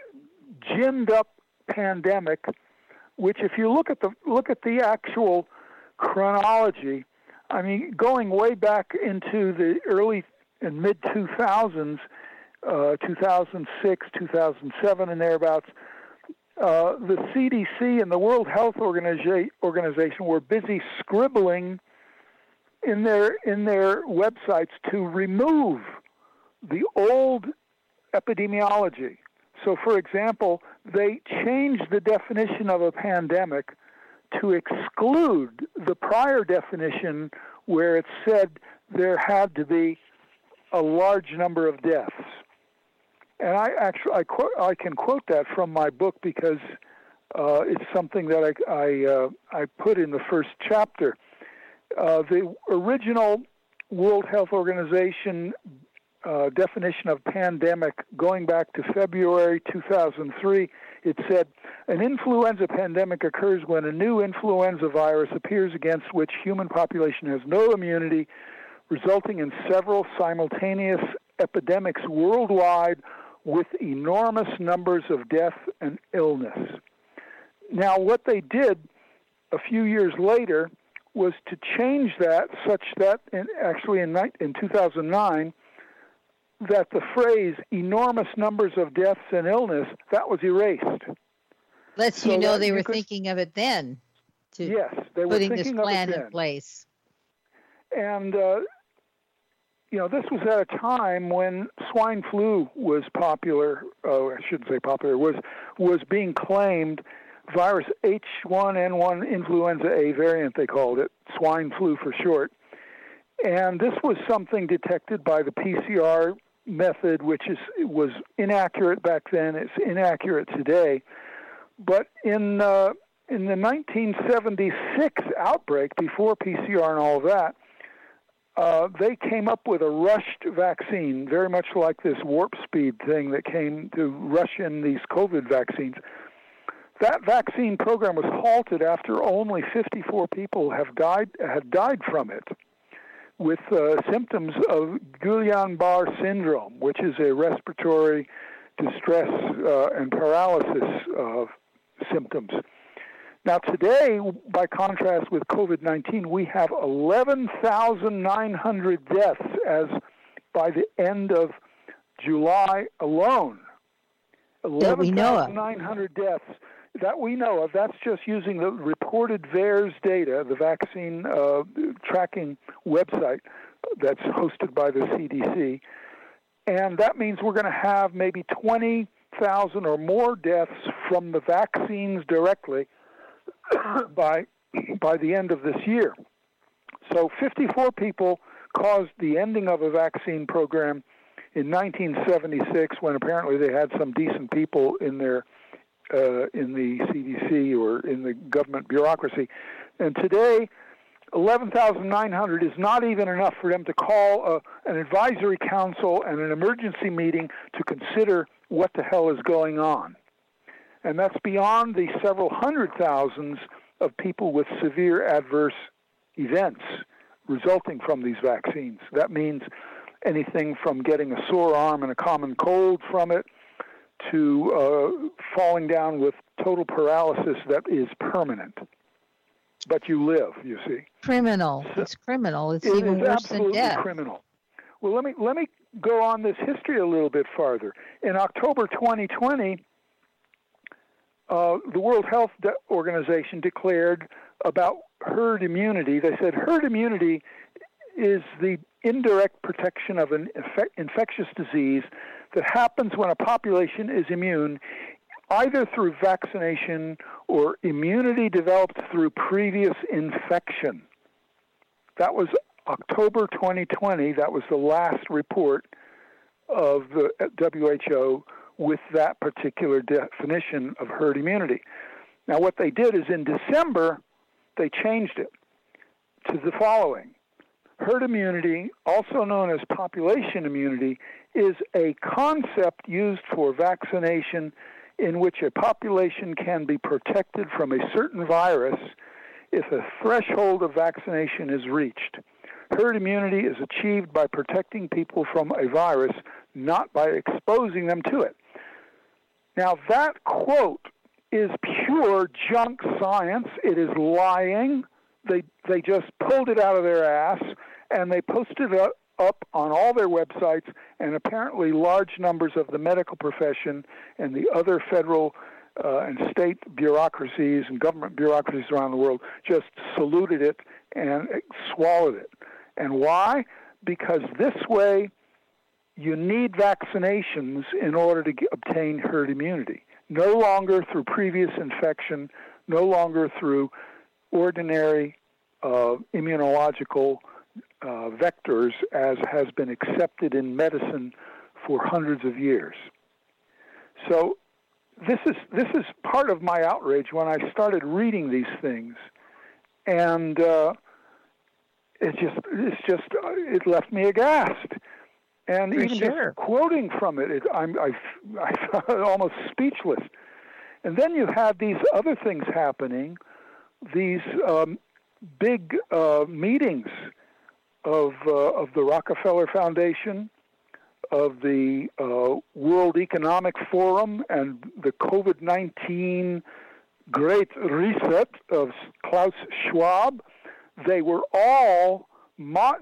ginned-up pandemic, which, if you look at the actual chronology, I mean, going way back into the early and mid 2000s, 2006, 2007, and thereabouts. The CDC and the World Health Organization were busy scribbling in their websites to remove the old epidemiology. So, for example, they changed the definition of a pandemic to exclude the prior definition where it said there had to be a large number of deaths. And I can quote that from my book because It's something that I put in the first chapter. The original World Health Organization definition of pandemic, going back to February 2003, it said, an influenza pandemic occurs when a new influenza virus appears against which human population has no immunity, resulting in several simultaneous epidemics worldwide with enormous numbers of death and illness. Now, what they did a few years later was to change that such that, in 2009, that the phrase enormous numbers of deaths and illness, that was erased. Let's so you know they were thinking of it then. Yes, they were thinking of it then. Putting this plan in place. And, this was at a time when swine flu was was being claimed. Virus H1N1 influenza A variant, they called it, swine flu for short. And this was something detected by the PCR method, which was inaccurate back then. It's inaccurate today. But in the 1976 outbreak, before PCR and all that, they came up with a rushed vaccine, very much like this warp speed thing that came to rush in these COVID vaccines. That vaccine program was halted after only 54 people had died from it, with symptoms of Guillain-Barré syndrome, which is a respiratory distress and paralysis symptoms. Now today, by contrast with COVID-19, we have 11,900 deaths as by the end of July alone. 11,900 deaths that we know of. That's just using the reported VAERS data, the vaccine tracking website that's hosted by the CDC. And that means we're going to have maybe 20,000 or more deaths from the vaccines directly by the end of this year. So 54 people caused the ending of a vaccine program in 1976, when apparently they had some decent people in their in the CDC or in the government bureaucracy. And today, 11,900 is not even enough for them to call an advisory council and an emergency meeting to consider what the hell is going on. And that's beyond the several hundred thousands of people with severe adverse events resulting from these vaccines. That means anything from getting a sore arm and a common cold from it to falling down with total paralysis that is permanent. But you live, you see. Criminal. So it's criminal. It's even worse than death. It is absolutely criminal. Well, let me go on this history a little bit farther. In October 2020, the World Health Organization declared about herd immunity. They said herd immunity is the indirect protection of an infectious disease that happens when a population is immune, either through vaccination or immunity developed through previous infection. That was October 2020. That was the last report of the WHO with that particular definition of herd immunity. Now, what they did is in December, they changed it to the following. Herd immunity, also known as population immunity, is a concept used for vaccination in which a population can be protected from a certain virus if a threshold of vaccination is reached. Herd immunity is achieved by protecting people from a virus, not by exposing them to it. Now, that quote is pure junk science. It is lying. They just pulled it out of their ass, and they posted it up on all their websites, and apparently large numbers of the medical profession and the other federal and state bureaucracies and government bureaucracies around the world just saluted it and swallowed it. And why? Because this way you need vaccinations in order to obtain herd immunity. No longer through previous infection, no longer through ordinary immunological vectors, as has been accepted in medicine for hundreds of years. So This is part of my outrage when I started reading these things, and it left me aghast. And even just quoting from it, I almost speechless. And then you had these other things happening, these big meetings of the Rockefeller Foundation, of the World Economic Forum, and the COVID-19 Great Reset of Klaus Schwab. They were all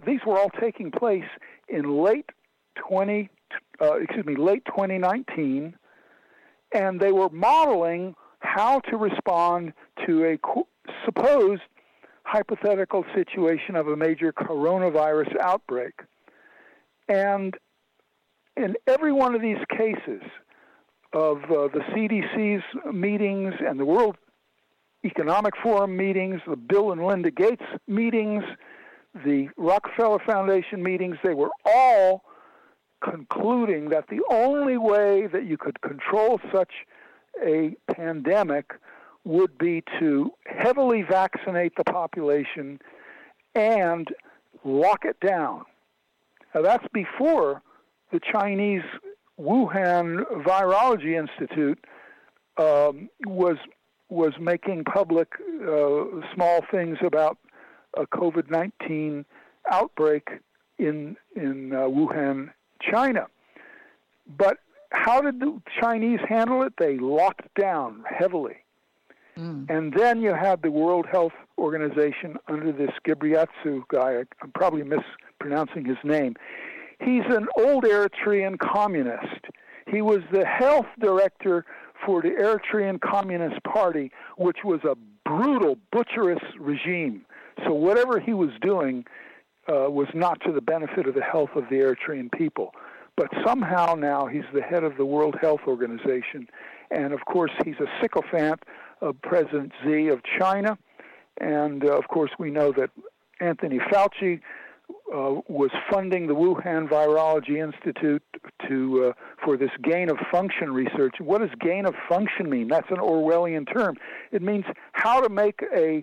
these were all taking place in late 2019, and they were modeling how to respond to a supposed hypothetical situation of a major coronavirus outbreak. And in every one of these cases of the CDC's meetings and the World Economic Forum meetings, the Bill and Melinda Gates meetings, the Rockefeller Foundation meetings, they were all concluding that the only way that you could control such a pandemic would be to heavily vaccinate the population and lock it down. Now, that's before the Chinese Wuhan Virology Institute was making public small things about a COVID-19 outbreak in Wuhan, China. But how did the Chinese handle it? They locked down heavily. Mm. And then you had the World Health Organization under this Gibriatsu guy. I'm probably mispronouncing his name. He's an old Eritrean communist. He was the health director for the Eritrean Communist Party, which was a brutal, butcherous regime. So whatever he was doing was not to the benefit of the health of the Eritrean people. But somehow now he's the head of the World Health Organization. And, of course, he's a sycophant of President Xi of China. And, of course, we know that Anthony Fauci was funding the Wuhan Virology Institute for this gain-of-function research. What does gain-of-function mean? That's an Orwellian term. It means how to make a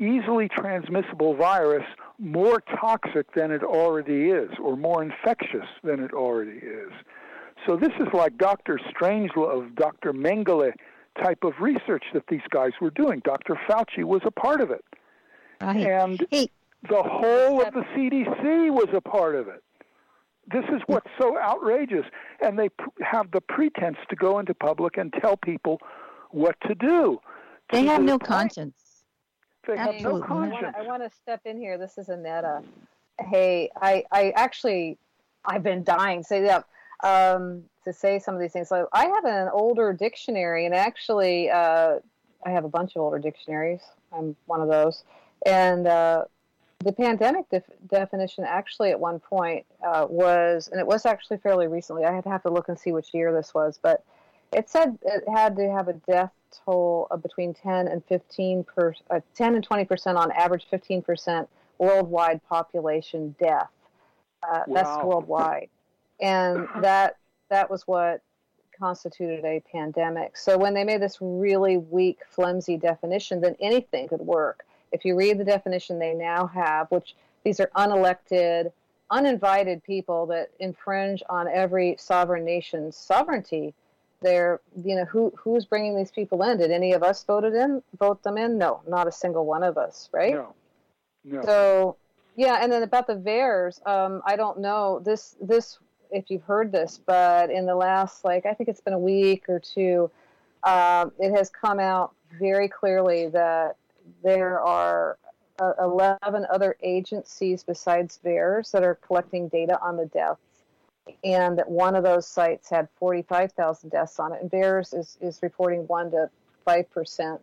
easily transmissible virus more toxic than it already is, or more infectious than it already is. So this is like Dr. Strangelove, Dr. Mengele type of research that these guys were doing. Dr. Fauci was a part of it. Right. And the whole of the CDC was a part of it. This is what's so outrageous. And they have the pretense to go into public and tell people what to do. They have no conscience. They have no conscience. I want to step in here. This is Annette. Hey, I've been dying to say some of these things. So I have an older dictionary, and actually I have a bunch of older dictionaries. I'm one of those. And the pandemic definition actually at one point was, and it was actually fairly recently. I had to look and see which year this was, but it said it had to have a death toll of between 10 and 20% on average, 15% worldwide population death. Wow. That's worldwide, and that was what constituted a pandemic. So when they made this really weak, flimsy definition, then anything could work. If you read the definition they now have, which these are unelected, uninvited people that infringe on every sovereign nation's sovereignty. They're, who's bringing these people in? Did any of us vote them in? No, not a single one of us, right? No. So, yeah, and then about the VAERS, I don't know this if you've heard this, but in the last, I think it's been a week or two, it has come out very clearly that there are 11 other agencies besides VAERS that are collecting data on the deaths. And that one of those sites had 45,000 deaths on it, and VAERS is reporting 1 to 5%.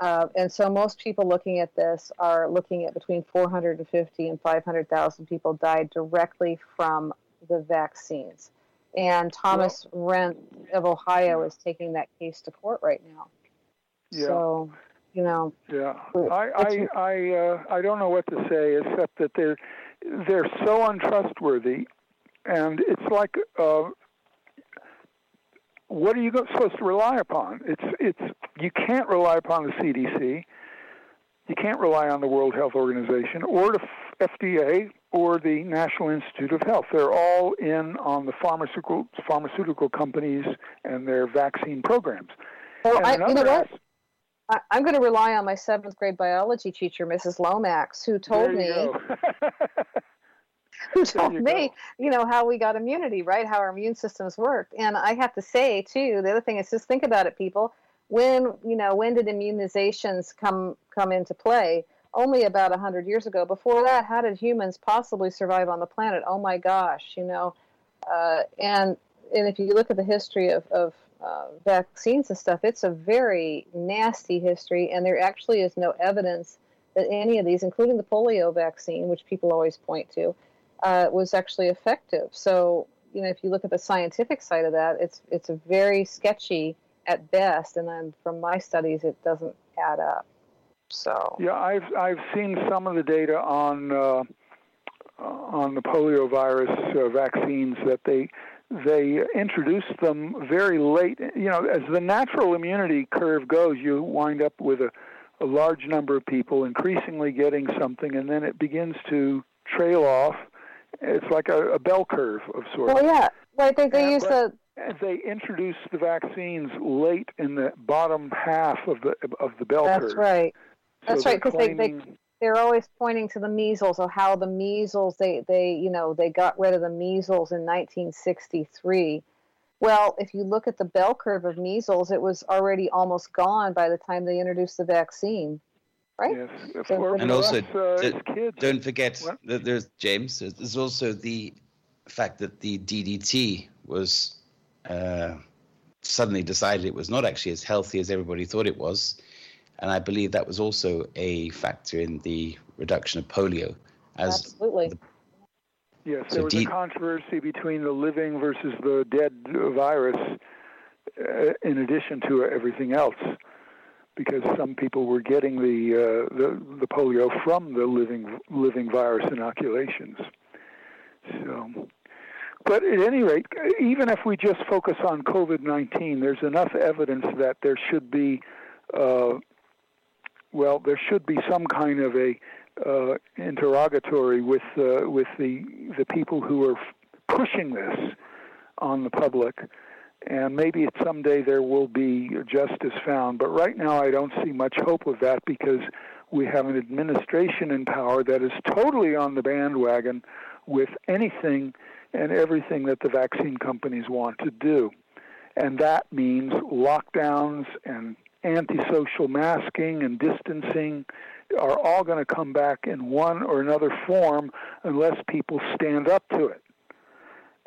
And so most people looking at this are looking at between 450 and 500,000 people died directly from the vaccines. And Thomas Wren of Ohio is taking that case to court right now. Yeah. So, I don't know what to say except that they're so untrustworthy. And it's like what are you supposed to rely upon? It's you can't rely upon the CDC. You can't rely on the World Health Organization or the FDA or the National Institute of Health. They're all in on the pharmaceutical companies and their vaccine programs. Well, you know what? I'm going to rely on my 7th grade biology teacher, Mrs. Lomax, who told me you know, how we got immunity, right? How our immune systems worked. And I have to say, too, the other thing is just think about it, people. When did immunizations come into play? Only about 100 years ago. Before that, how did humans possibly survive on the planet? Oh my gosh, you know. And if you look at the history of vaccines and stuff, it's a very nasty history, and there actually is no evidence that any of these, including the polio vaccine, which people always point to, was actually effective. So, you know, if you look at the scientific side of that, it's a very sketchy at best, and then from my studies, it doesn't add up. So yeah, I've seen some of the data on the polio virus vaccines that they introduced them very late. You know, as the natural immunity curve goes, you wind up with a large number of people increasingly getting something, and then it begins to trail off. It's like a bell curve of sorts. Well, yeah, well, I think they use the. They introduced the vaccines late in the bottom half of the bell curve. That's right. That's right, because they're always pointing to the measles or how the measles they got rid of the measles in 1963. Well, if you look at the bell curve of measles, it was already almost gone by the time they introduced the vaccine. Right? Yes, of course. And also, don't forget that there's James. There's also the fact that the DDT was. Suddenly decided it was not actually as healthy as everybody thought it was. And I believe that was also a factor in the reduction of polio. Absolutely. There was a controversy between the living versus the dead virus in addition to everything else, because some people were getting the polio from the living virus inoculations. So... But at any rate, even if we just focus on COVID-19, there's enough evidence that there should be, some kind of a interrogatory with the people who are pushing this on the public, and maybe someday there will be justice found. But right now, I don't see much hope of that because we have an administration in power that is totally on the bandwagon with anything and everything that the vaccine companies want to do. And that means lockdowns and antisocial masking and distancing are all going to come back in one or another form unless people stand up to it.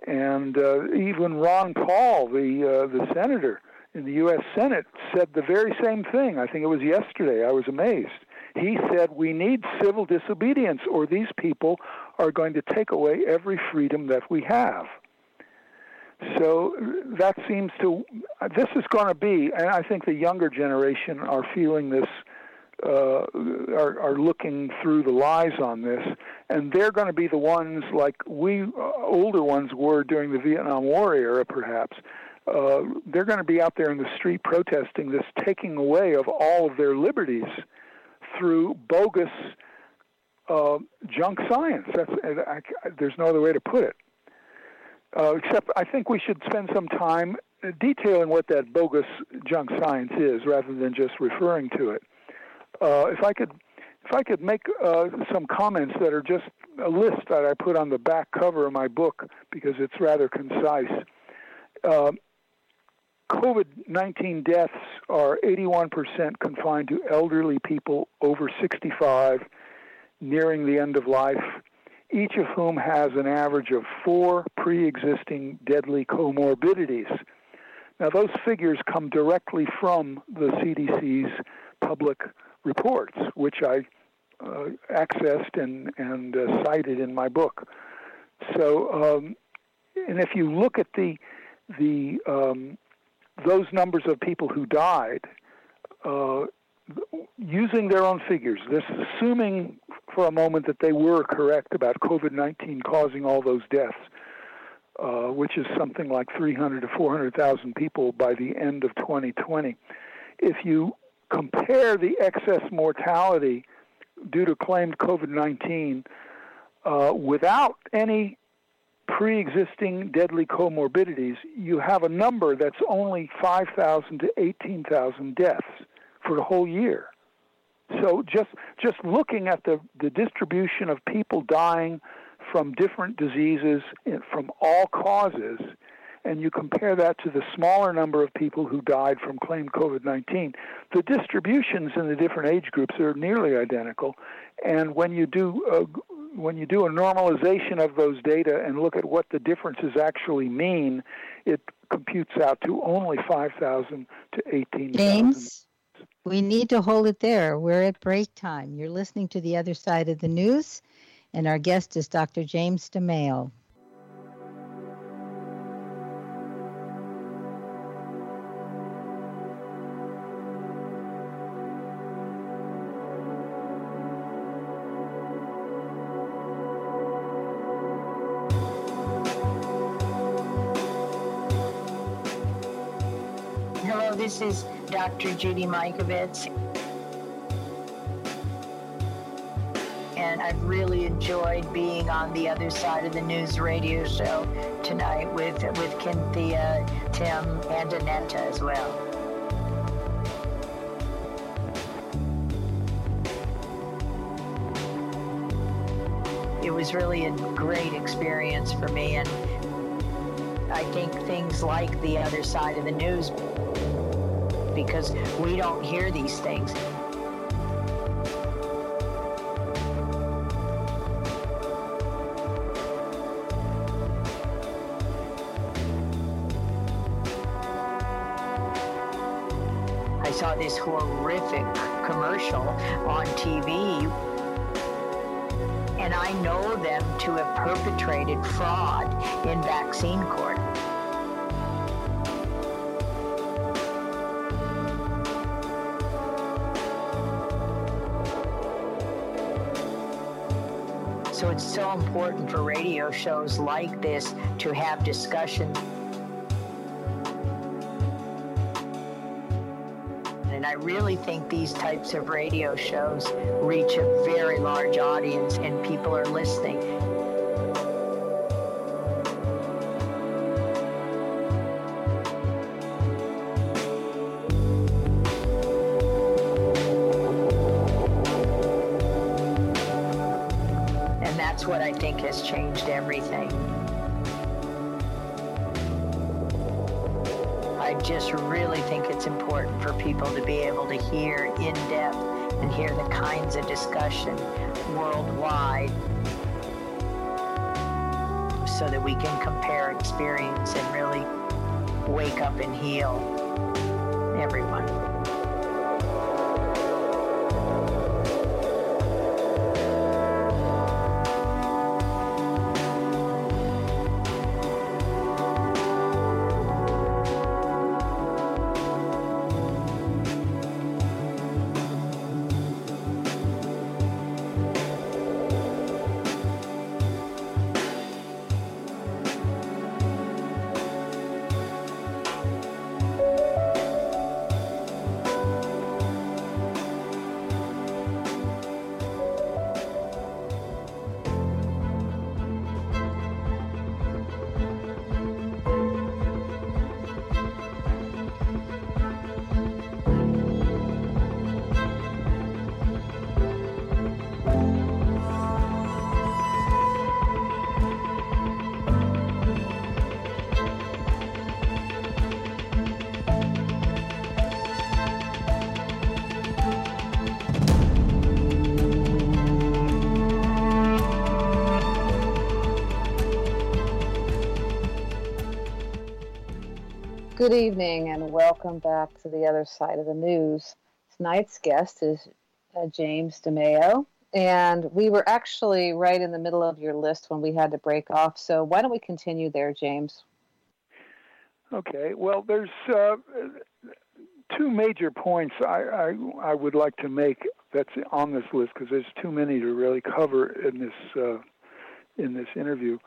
And even Ron Paul, the senator in the U.S. Senate, said the very same thing. I think it was yesterday. I was amazed. He said, we need civil disobedience or these people are going to take away every freedom that we have. So that seems to, this is going to be, and I think the younger generation are feeling this, are looking through the lies on this, and they're going to be the ones like we older ones were during the Vietnam War era perhaps. They're going to be out there in the street protesting this taking away of all of their liberties through bogus junk science. There's no other way to put it. Except I think we should spend some time detailing what that bogus junk science is rather than just referring to it. If I could make some comments that are just a list that I put on the back cover of my book because it's rather concise. COVID-19 deaths are 81% confined to elderly people over 65, nearing the end of life, each of whom has an average of 4 pre-existing deadly comorbidities. Now, those figures come directly from the CDC's public reports, which I accessed and cited in my book. So, and if you look at the those numbers of people who died, using their own figures, this assuming for a moment that they were correct about COVID-19 causing all those deaths, which is something like 300 to 400,000 people by the end of 2020. If you compare the excess mortality due to claimed COVID-19 without any pre-existing deadly comorbidities, you have a number that's only 5,000 to 18,000 deaths for the whole year. So just looking at the distribution of people dying from different diseases from all causes, and you compare that to the smaller number of people who died from claimed COVID-19, the distributions in the different age groups are nearly identical. And when you do a normalization of those data and look at what the differences actually mean, it computes out to only 5,000 to 18,000. James, we need to hold it there. We're at break time. You're listening to The Other Side of the News, and our guest is Dr. James DeMeo. This is Dr. Judy Mikovits, and I've really enjoyed being on The Other Side of the News radio show tonight with Kinthia, Tim, and Annette as well. It was really a great experience for me, and I think things like The Other Side of the News, because we don't hear these things. I saw this horrific commercial on TV, and I know them to have perpetrated fraud in vaccine court. So it's so important for radio shows like this to have discussion. And I really think these types of radio shows reach a very large audience, and people are listening. What I think has changed everything. I just really think it's important for people to be able to hear in depth and hear the kinds of discussion worldwide so that we can compare experience and really wake up and heal everyone. Good evening, and welcome back to The Other Side of the News. Tonight's guest is James DeMeo, and we were actually right in the middle of your list when we had to break off, so why don't we continue there, James? Okay, well, there's two major points I would like to make that's on this list, because there's too many to really cover in this interview.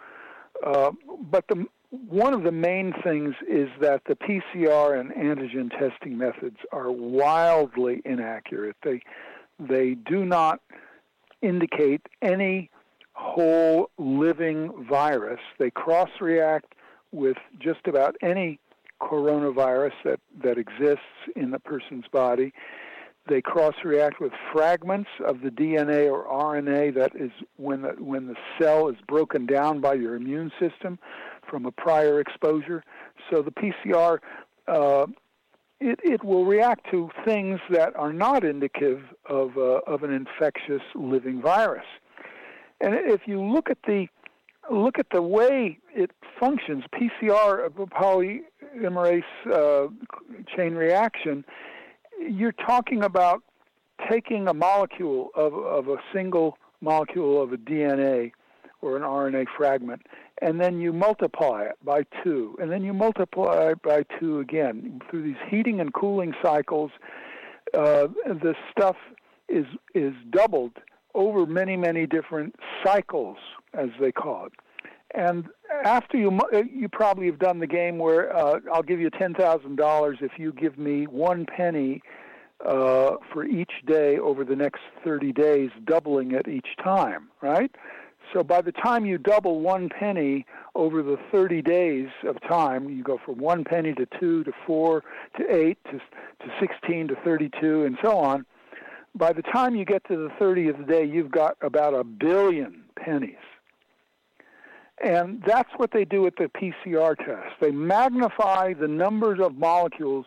But the One of the main things is that the PCR and antigen testing methods are wildly inaccurate. They do not indicate any whole living virus. They cross-react with just about any coronavirus that exists in the person's body. They cross-react with fragments of the DNA or RNA, that is when the cell is broken down by your immune system from a prior exposure. So the PCR, it will react to things that are not indicative of an infectious living virus. And if you look at the way it functions, PCR, polymerase chain reaction, you're talking about taking a molecule of a single molecule of a DNA or an RNA fragment, and then you multiply it by two, and then you multiply it by two again. Through these heating and cooling cycles, this stuff is doubled over many, many different cycles, as they call it. And after you probably have done the game where I'll give you $10,000 if you give me one penny for each day over the next 30 days, doubling it each time, right? So by the time you double one penny over the 30 days of time, you go from one penny to two to four to eight to 16 to 32 and so on. By the time you get to the 30th day, you've got about 1 billion pennies. And that's what they do with the PCR test. They magnify the numbers of molecules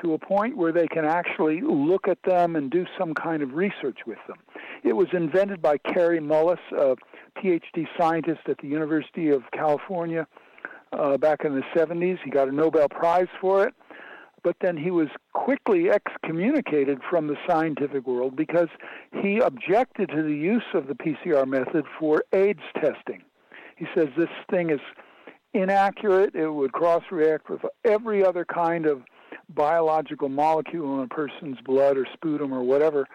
to a point where they can actually look at them and do some kind of research with them. It was invented by Kary Mullis, a PhD scientist at the University of California back in the 70s. He got a Nobel Prize for it, but then he was quickly excommunicated from the scientific world because he objected to the use of the PCR method for AIDS testing. He says this thing is inaccurate. It would cross-react with every other kind of biological molecule in a person's blood or sputum or whatever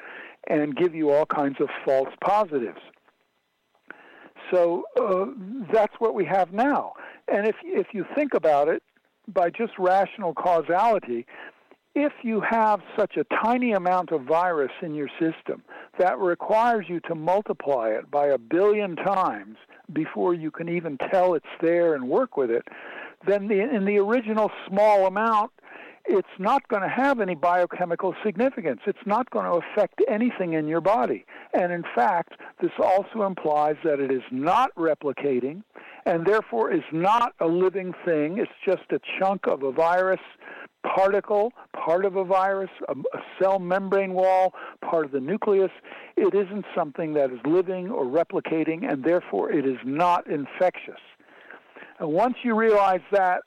and give you all kinds of false positives. So that's what we have now. And if you think about it, by just rational causality, if you have such a tiny amount of virus in your system that requires you to multiply it by 1 billion times before you can even tell it's there and work with it, then in the original small amount, it's not going to have any biochemical significance. It's not going to affect anything in your body. And in fact, this also implies that it is not replicating and therefore is not a living thing. It's just a chunk of a virus particle, part of a virus, a cell membrane wall, part of the nucleus. It isn't something that is living or replicating, and therefore it is not infectious. And once you realize that,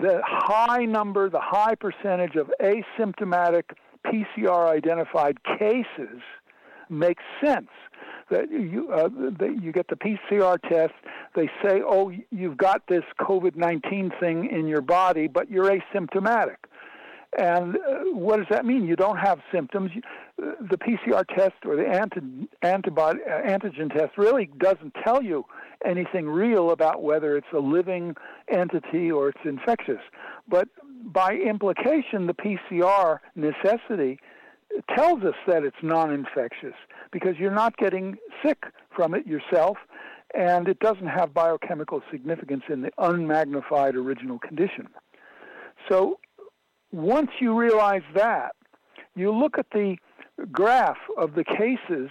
the high number, the high percentage of asymptomatic PCR-identified cases makes sense. That you get the PCR test, they say, oh, you've got this COVID-19 thing in your body, but you're asymptomatic. And what does that mean? You don't have symptoms. The PCR test or the antigen test really doesn't tell you anything real about whether it's a living entity or it's infectious. But by implication, the PCR necessity tells us that it's non-infectious because you're not getting sick from it yourself, and it doesn't have biochemical significance in the unmagnified original condition. So once you realize that, you look at the graph of the cases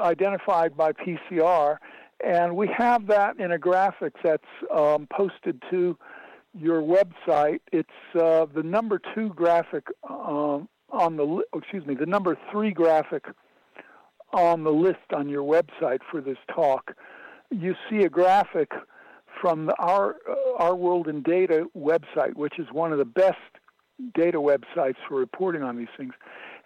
identified by PCR, and we have that in a graphic that's posted to your website. It's the number two graphic the number three graphic on the list on your website for this talk. You see a graphic from our World in Data website, which is one of the best data websites for reporting on these things,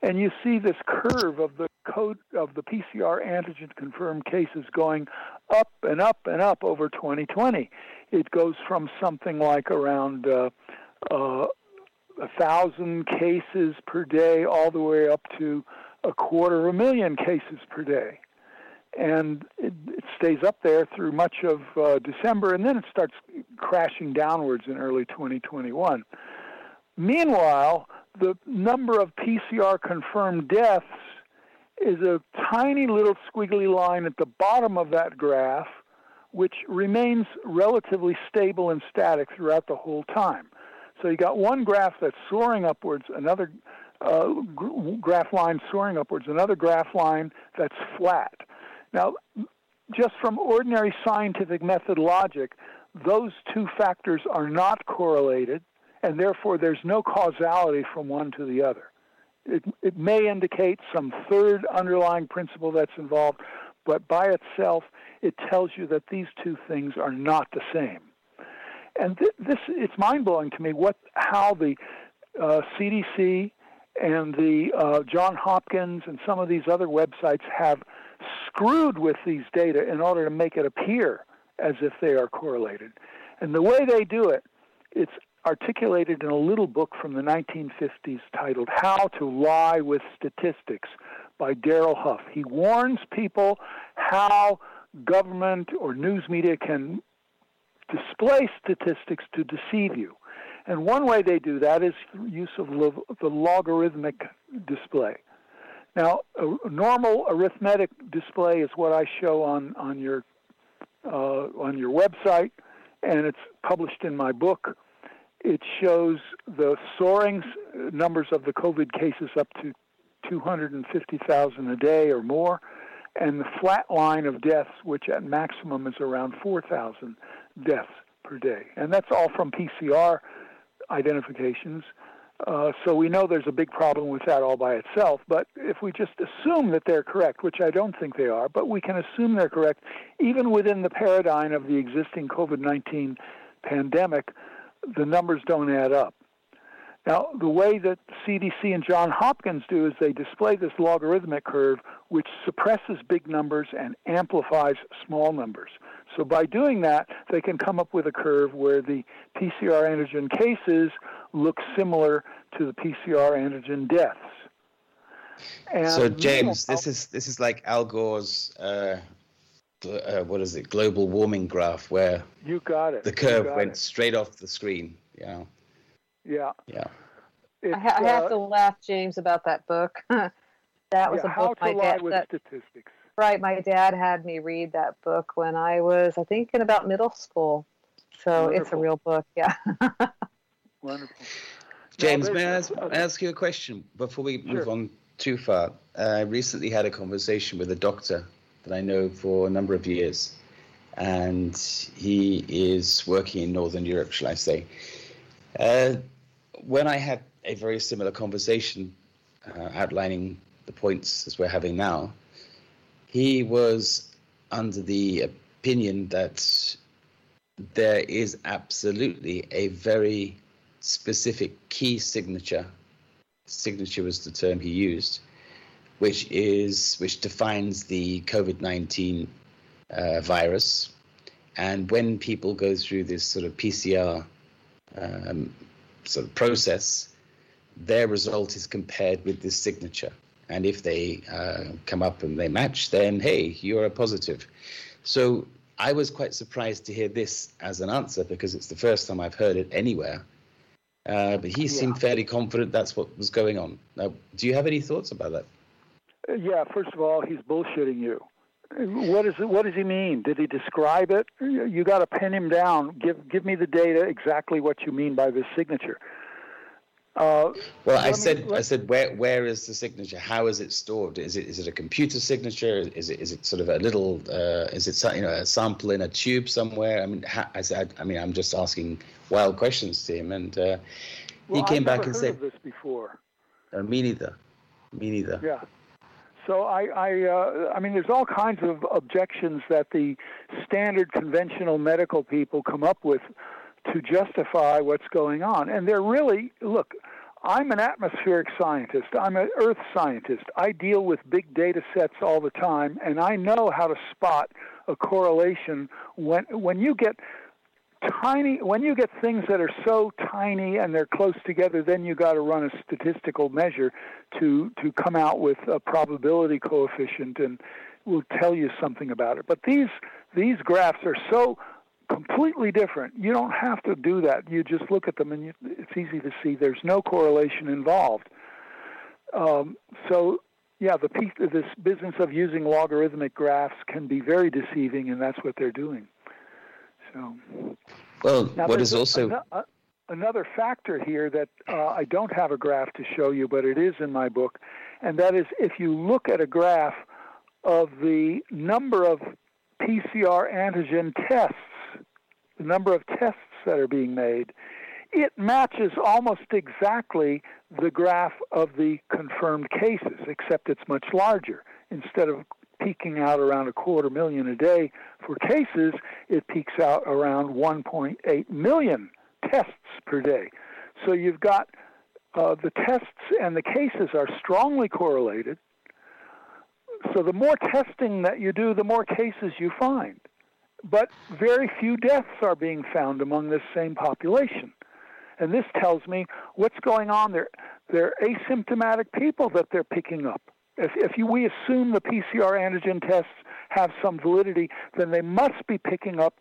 and you see this curve of the code of the PCR antigen confirmed cases going up and up and up over 2020. It goes from something like around 1,000 cases per day all the way up to 250,000 cases per day. And it stays up there through much of December, and then it starts crashing downwards in early 2021. Meanwhile, the number of PCR-confirmed deaths is a tiny little squiggly line at the bottom of that graph, which remains relatively stable and static throughout the whole time. So you got one graph that's soaring upwards, another graph line soaring upwards, another graph line that's flat. Now, just from ordinary scientific method logic, those two factors are not correlated, and therefore there's no causality from one to the other. It may indicate some third underlying principle that's involved, but by itself, it tells you that these two things are not the same. And it's mind-blowing to me how the CDC and the Johns Hopkins and some of these other websites have screwed with these data in order to make it appear as if they are correlated. And the way they do it, it's articulated in a little book from the 1950s titled How to Lie with Statistics by Darrell Huff. He warns people how government or news media can display statistics to deceive you. And one way they do that is use of the logarithmic display. Now, a normal arithmetic display is what I show on your website, and it's published in my book. It shows the soaring numbers of the COVID cases up to 250,000 a day or more, and the flat line of deaths, which at maximum is around 4,000 deaths per day. And that's all from PCR identifications. So we know there's a big problem with that all by itself. But if we just assume that they're correct, which I don't think they are, but we can assume they're correct, even within the paradigm of the existing COVID-19 pandemic, the numbers don't add up. Now, the way that CDC and Johns Hopkins do is they display this logarithmic curve, which suppresses big numbers and amplifies small numbers. So by doing that, they can come up with a curve where the PCR antigen cases look similar to the PCR antigen deaths. And so, James, this is like Al Gore's global warming graph, where you got it. The curve went straight off the screen. Yeah. Yeah. I have to laugh, James, about that book. That was a book my dad. Statistics. Right, my dad had me read that book when I was, I think, in about middle school. So wonderful. It's a real book. Yeah. Wonderful. James, may I ask you a question before we move on too far? I recently had a conversation with a doctor that I know for a number of years, and he is working in Northern Europe, shall I say. When I had a very similar conversation outlining the points as we're having now, he was under the opinion that there is absolutely a very specific key signature. Signature was the term he used, which defines the COVID-19 virus. And when people go through this sort of PCR sort of process, their result is compared with this signature. And if they come up and they match, then, hey, you're a positive. So I was quite surprised to hear this as an answer, because it's the first time I've heard it anywhere. But he seemed fairly confident that's what was going on. Now, do you have any thoughts about that? Yeah, first of all, he's bullshitting you. What does he mean? Did he describe it? You got to pin him down. Give me the data, exactly what you mean by this signature. I said, where is the signature? How is it stored? Is it a computer signature? Is it sort of a little? A sample in a tube somewhere? I mean, I'm just asking wild questions to him, and he came back and said, "I've never heard of this before." Me neither. Yeah. So I mean, there's all kinds of objections that the standard conventional medical people come up with to justify what's going on. And they're really, look, I'm an atmospheric scientist. I'm an earth scientist. I deal with big data sets all the time, and I know how to spot a correlation when you get tiny, when you get things that are so tiny and they're close together, then you got to run a statistical measure to come out with a probability coefficient, and will tell you something about it. But these graphs are so completely different. You don't have to do that. You just look at them, and it's easy to see there's no correlation involved. This business of using logarithmic graphs can be very deceiving, and that's what they're doing. So, well, what is also another factor here that I don't have a graph to show you, but it is in my book, and that is if you look at a graph of the number of PCR antigen tests, the number of tests that are being made, it matches almost exactly the graph of the confirmed cases, except it's much larger. Instead of peaking out around 250,000 a day for cases, it peaks out around 1.8 million tests per day. So you've got the tests and the cases are strongly correlated. So the more testing that you do, the more cases you find. But very few deaths are being found among this same population. And this tells me what's going on there. They're asymptomatic people that they're picking up. If we assume the PCR antigen tests have some validity, then they must be picking up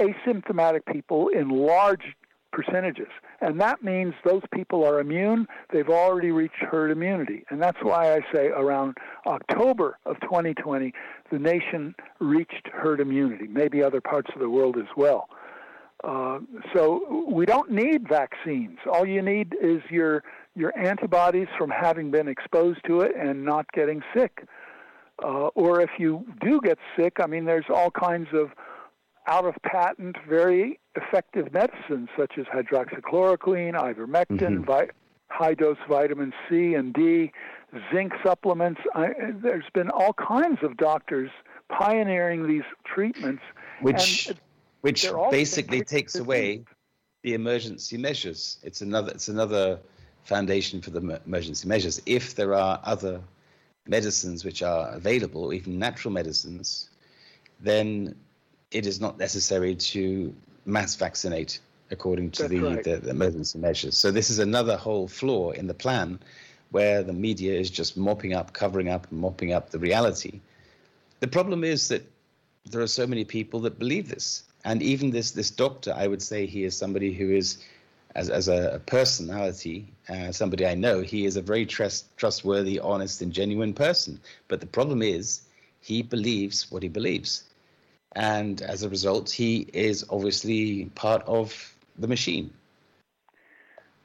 asymptomatic people in large percentages. And that means those people are immune. They've already reached herd immunity. And that's why I say around October of 2020, the nation reached herd immunity, maybe other parts of the world as well. So we don't need vaccines. All you need is your antibodies from having been exposed to it and not getting sick. Or if you do get sick, I mean, there's all kinds of out-of-patent, very effective medicines such as hydroxychloroquine, ivermectin, high-dose vitamin C and D, zinc supplements. There's been all kinds of doctors pioneering these treatments. Which basically takes away the emergency measures. It's another foundation for the emergency measures. If there are other medicines which are available, even natural medicines, then it is not necessary to mass vaccinate according to the emergency measures. So this is another whole flaw in the plan where the media is just mopping up the reality. The problem is that there are so many people that believe this. And even this doctor, I would say he is somebody who is, as a personality, somebody I know, he is a very trustworthy, honest, and genuine person. But the problem is he believes what he believes. And as a result, he is obviously part of the machine.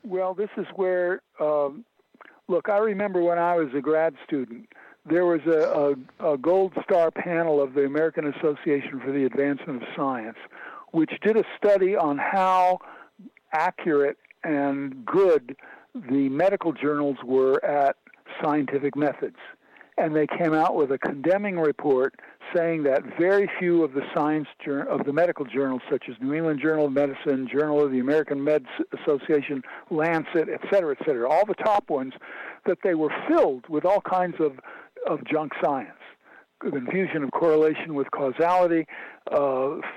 Well, this is where, I remember when I was a grad student, there was a Gold Star panel of the American Association for the Advancement of Science, which did a study on how accurate and good the medical journals were at scientific methods. And they came out with a condemning report saying that very few of the medical journals, such as New England Journal of Medicine, Journal of the American Med Association, Lancet, et cetera, all the top ones, that they were filled with all kinds of junk science, confusion of correlation with causality,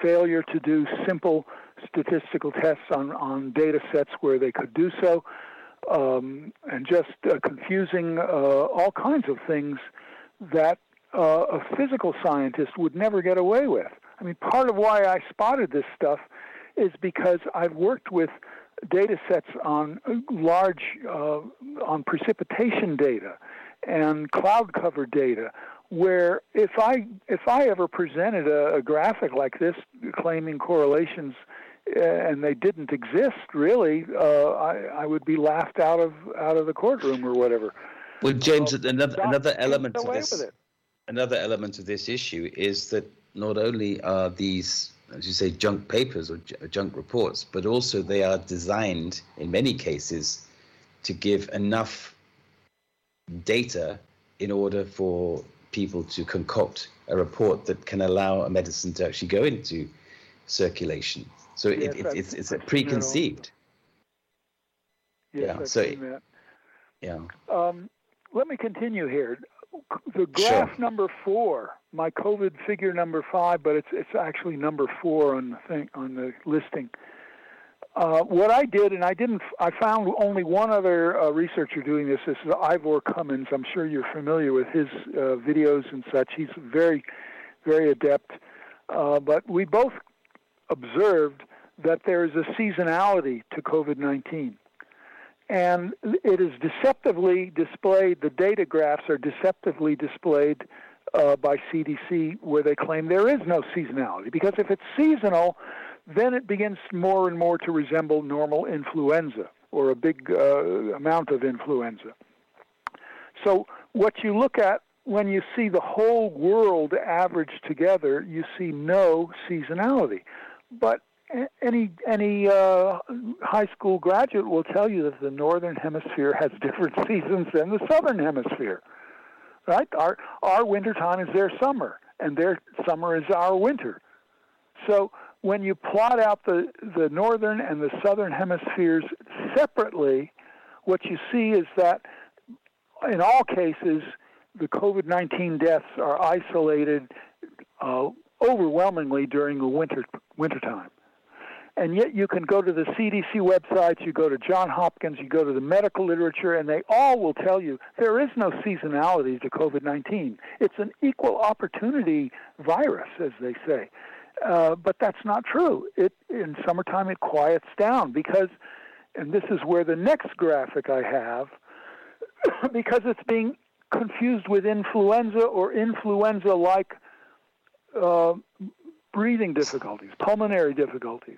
failure to do simple statistical tests on data sets where they could do so, and just confusing all kinds of things that a physical scientist would never get away with. I mean, part of why I spotted this stuff is because I've worked with data sets on large, on precipitation data and cloud cover data, where if I ever presented a graphic like this claiming correlations and they didn't exist, really, I would be laughed out of the courtroom or whatever. Well, James, another element of this, issue is that not only are these, as you say, junk papers or junk reports, but also they are designed, in many cases, to give enough data in order for people to concoct a report that can allow a medicine to actually go into circulation. So yes, it's a preconceived. Yes, yeah. Let me continue here. The graph number 4, my COVID figure number 5, but it's actually number 4 on the listing. What I did, and I found only one other researcher doing this. This is Ivor Cummins. I'm sure you're familiar with his videos and such. He's very, very adept. But we both observed that there is a seasonality to COVID-19. And it is deceptively displayed, the data graphs are deceptively displayed by CDC, where they claim there is no seasonality. Because if it's seasonal, then it begins more and more to resemble normal influenza, or a big amount of influenza. So what you look at when you see the whole world averaged together, you see no seasonality. But any high school graduate will tell you that the northern hemisphere has different seasons than the southern hemisphere, right? Our winter time is their summer, and their summer is our winter. So when you plot out the northern and the southern hemispheres separately, what you see is that in all cases, the COVID-19 deaths are isolated overwhelmingly during the wintertime. And yet you can go to the CDC websites, you go to Johns Hopkins, you go to the medical literature, and they all will tell you there is no seasonality to COVID-19. It's an equal opportunity virus, as they say. But that's not true. In summertime, it quiets down because, and this is where the next graphic I have, because it's being confused with influenza or influenza-like breathing difficulties, pulmonary difficulties.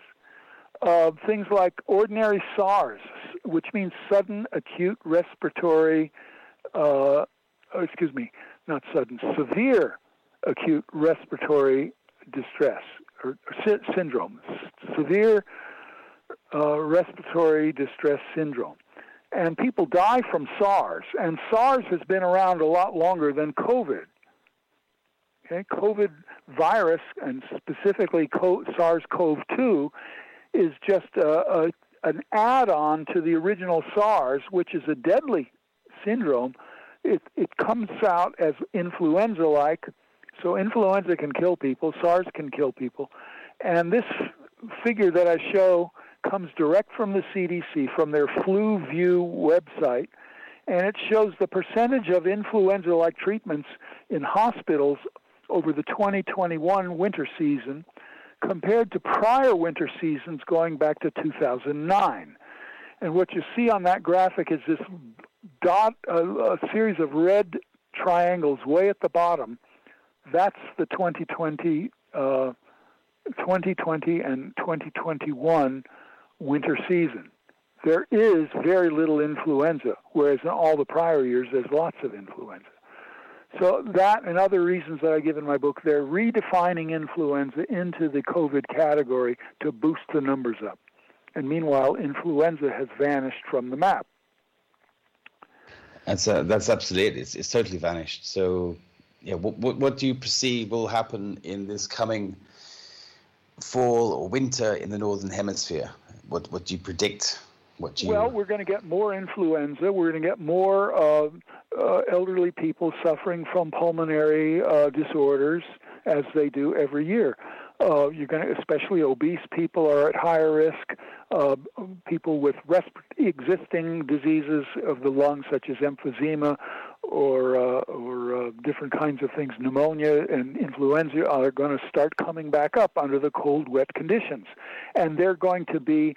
Things like ordinary SARS, which means sudden acute respiratory, severe acute respiratory distress or syndrome, severe respiratory distress syndrome. And people die from SARS, and SARS has been around a lot longer than COVID. Okay, COVID virus, and specifically SARS-CoV-2, is just an add-on to the original SARS, which is a deadly syndrome. It comes out as influenza-like, so influenza can kill people, SARS can kill people, and this figure that I show comes direct from the CDC, from their FluView website, and it shows the percentage of influenza-like treatments in hospitals over the 2021 winter season compared to prior winter seasons going back to 2009. And what you see on that graphic is this a series of red triangles way at the bottom. That's the 2020 and 2021 winter season. There is very little influenza, whereas in all the prior years there's lots of influenza. So that and other reasons that I give in my book, they're redefining influenza into the COVID category to boost the numbers up. And meanwhile, influenza has vanished from the map. That's absolutely, it's totally vanished. So yeah, what do you perceive will happen in this coming fall or winter in the Northern Hemisphere? What do you predict? Well, we're going to get more influenza. We're going to get more elderly people suffering from pulmonary disorders, as they do every year. Especially obese people are at higher risk. People with existing diseases of the lungs, such as emphysema, or different kinds of things, pneumonia and influenza, are going to start coming back up under the cold, wet conditions, and they're going to be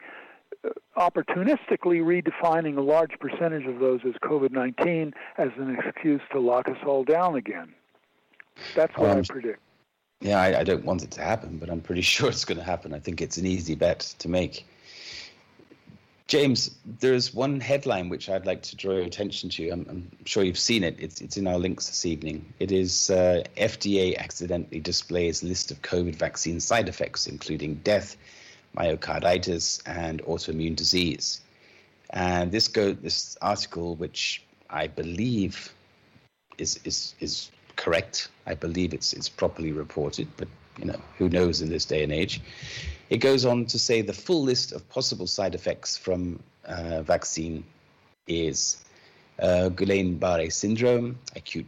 opportunistically redefining a large percentage of those as COVID-19 as an excuse to lock us all down again. That's what I predict. Yeah, I don't want it to happen, but I'm pretty sure it's going to happen. I think it's an easy bet to make. James, there's one headline which I'd like to draw your attention to. I'm sure you've seen it. It's in our links this evening. It is FDA accidentally displays list of COVID vaccine side effects, including death, myocarditis, and autoimmune disease. And this article, which I believe is correct, I believe it's properly reported, but who knows in this day and age. It goes on to say the full list of possible side effects from vaccine is Guillain-Barre syndrome, acute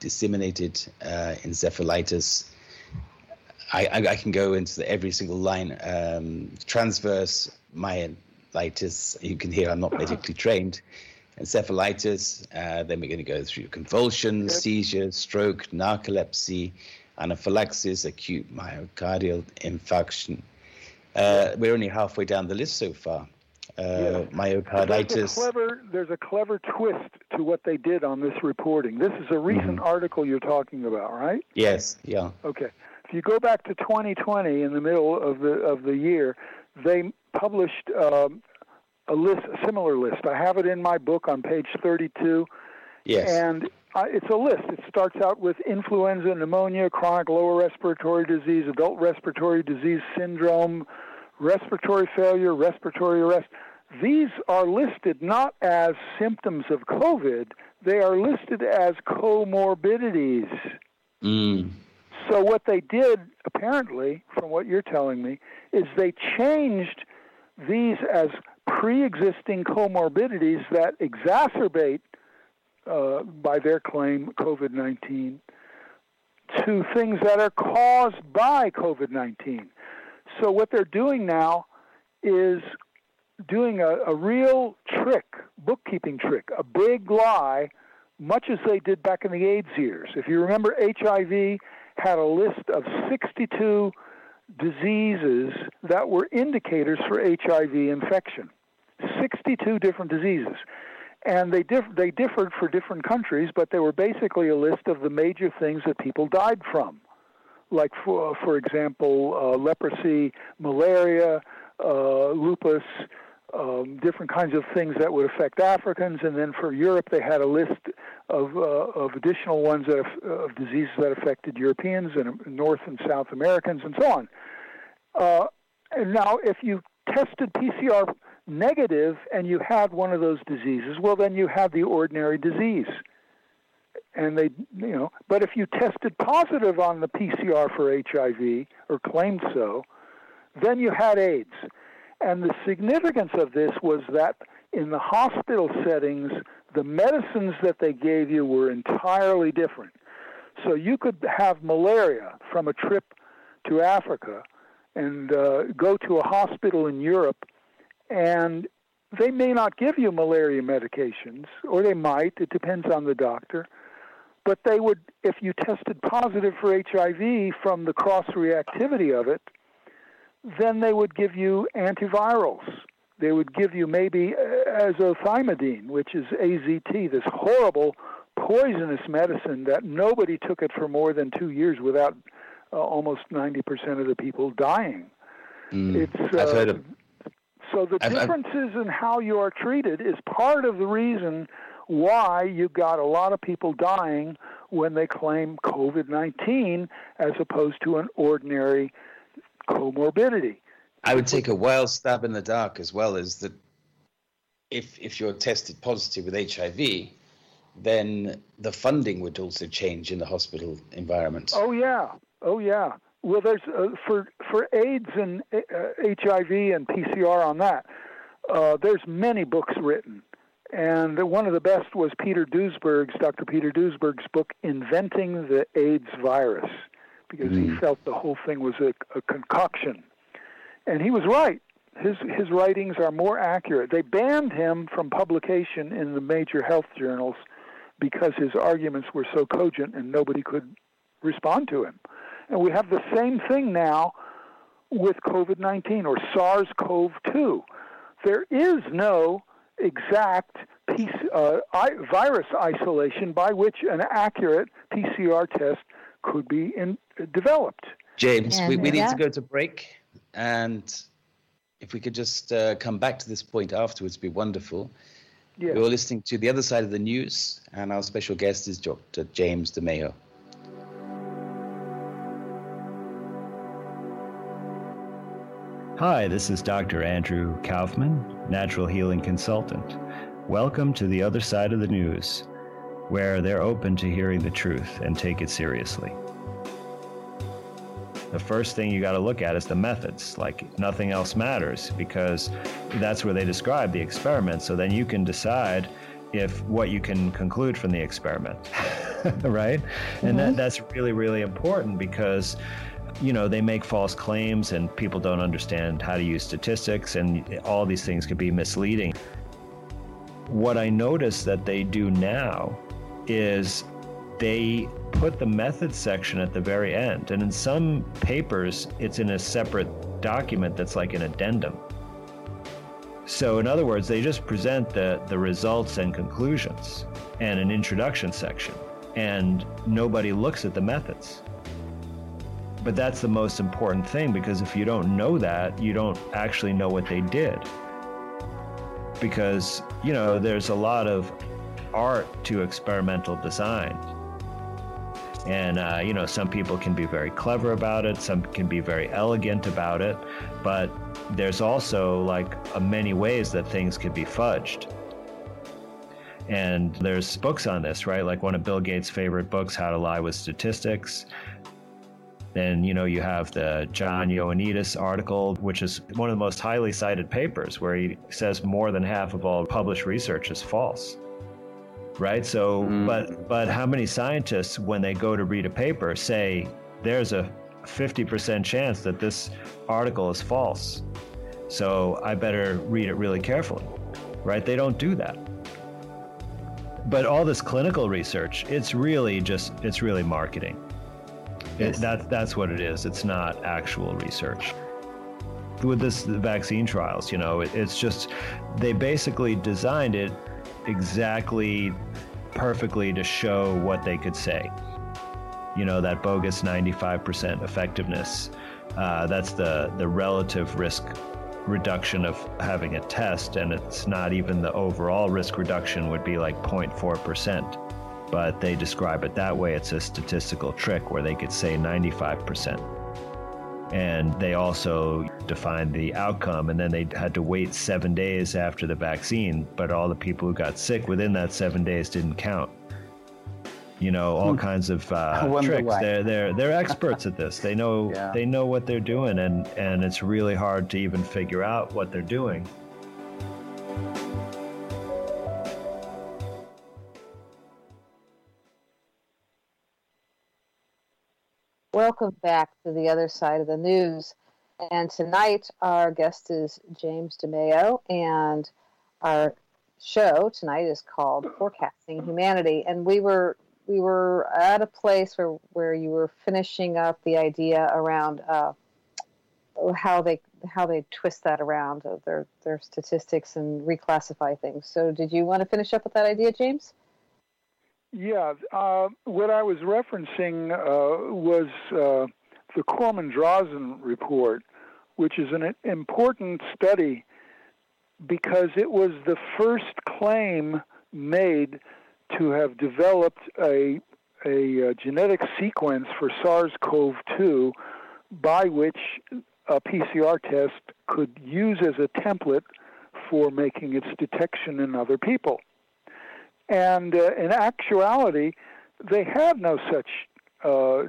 disseminated encephalitis. I can go into every single line. Transverse myelitis. You can hear I'm not medically trained. Encephalitis. Then we're going to go through convulsions, seizures, stroke, narcolepsy, anaphylaxis, acute myocardial infarction. We're only halfway down the list so far. Myocarditis. There's a clever twist to what they did on this reporting. This is a recent article you're talking about, right? Yes. Yeah. Okay. If you go back to 2020, in the middle of the year, they published a similar list. I have it in my book on page 32. Yes. And it's a list. It starts out with influenza, pneumonia, chronic lower respiratory disease, adult respiratory disease syndrome, respiratory failure, respiratory arrest. These are listed not as symptoms of COVID. They are listed as comorbidities. Mm. So what they did, apparently, from what you're telling me, is they changed these as pre-existing comorbidities that exacerbate, by their claim, COVID-19, to things that are caused by COVID-19. So what they're doing now is doing a real trick, bookkeeping trick, a big lie, much as they did back in the AIDS years. If you remember, HIV had a list of 62 diseases that were indicators for HIV infection, 62 different diseases. And they differed for different countries, but they were basically a list of the major things that people died from. Like, for example, leprosy, malaria, lupus, different kinds of things that would affect Africans. And then for Europe, they had a list of additional ones of diseases that affected Europeans and North and South Americans and so on. And now, if you tested PCR negative and you had one of those diseases, well, then you had the ordinary disease. And they, you know, but if you tested positive on the PCR for HIV, or claimed so, then you had AIDS. And the significance of this was that in the hospital settings, the medicines that they gave you were entirely different. So you could have malaria from a trip to Africa and go to a hospital in Europe, and they may not give you malaria medications, or they might, it depends on the doctor. But they would, if you tested positive for HIV from the cross-reactivity of it, then they would give you antivirals. They would give you maybe azathioprine, which is AZT, this horrible, poisonous medicine that nobody took it for more than 2 years without almost 90% of the people dying. I've heard of. So the differences in how you are treated is part of the reason why you got a lot of people dying when they claim COVID-19 as opposed to an ordinary comorbidity. I would take a wild stab in the dark as well, is that if you're tested positive with HIV, then the funding would also change in the hospital environment. Oh yeah. Well, there's for AIDS and HIV and PCR on that. There's many books written. And one of the best was Dr. Peter Duisberg's book, Inventing the AIDS Virus, because he felt the whole thing was a concoction. And he was right. His writings are more accurate. They banned him from publication in the major health journals because his arguments were so cogent and nobody could respond to him. And we have the same thing now with COVID-19 or SARS-CoV-2. There is no exact virus isolation by which an accurate PCR test could be developed. James, we need to go to break, and if we could just come back to this point afterwards, it'd be wonderful. Yes. You're listening to The Other Side of the News, and our special guest is Dr. James DeMeo. Hi, this is Dr. Andrew Kaufman, natural healing consultant. Welcome to The Other Side of the News, where they're open to hearing the truth and take it seriously. The first thing you got to look at is the methods, like nothing else matters, because that's where they describe the experiment. So then you can decide if what you can conclude from the experiment, right? Mm-hmm. And that's really, really important because, you know, they make false claims and people don't understand how to use statistics, and all these things could be misleading. What I notice that they do now is they put the methods section at the very end. And in some papers, it's in a separate document that's like an addendum. So in other words, they just present the results and conclusions and an introduction section, and nobody looks at the methods. But that's the most important thing, because if you don't know that, you don't actually know what they did. Because, you know, there's a lot of art to experimental design. And, you know, some people can be very clever about it, some can be very elegant about it, but there's also like many ways that things could be fudged. And there's books on this, right? Like one of Bill Gates' favorite books, How to Lie with Statistics. Then, you know, you have the John Ioannidis article, which is one of the most highly cited papers, where he says more than half of all published research is false. Right? So, but how many scientists, when they go to read a paper, say there's a 50% chance that this article is false, so I better read it really carefully, right? They don't do that. But all this clinical research, it's really marketing. Yes. That's what it is. It's not actual research. With the vaccine trials, you know, it's just, they basically designed it exactly perfectly to show what they could say. You know, that bogus 95% effectiveness, that's the relative risk reduction of having a test, and it's not even the overall risk reduction would be like 0.4%. But they describe it that way. It's a statistical trick where they could say 95%. And they also defined the outcome, and then they had to wait 7 days after the vaccine, but all the people who got sick within that 7 days didn't count. You know, all kinds of tricks. They're experts at this. They know they know what they're doing, and it's really hard to even figure out what they're doing. Welcome back to The Other Side of the News. And tonight our guest is James DeMeo, and our show tonight is called Forecasting Humanity. And we were at a place where you were finishing up the idea around how they twist that around, their statistics and reclassify things. So did you want to finish up with that idea, James? Yeah, what I was referencing was the Corman-Drosten report, which is an important study because it was the first claim made to have developed a genetic sequence for SARS-CoV-2 by which a PCR test could use as a template for making its detection in other people. And in actuality, they have no such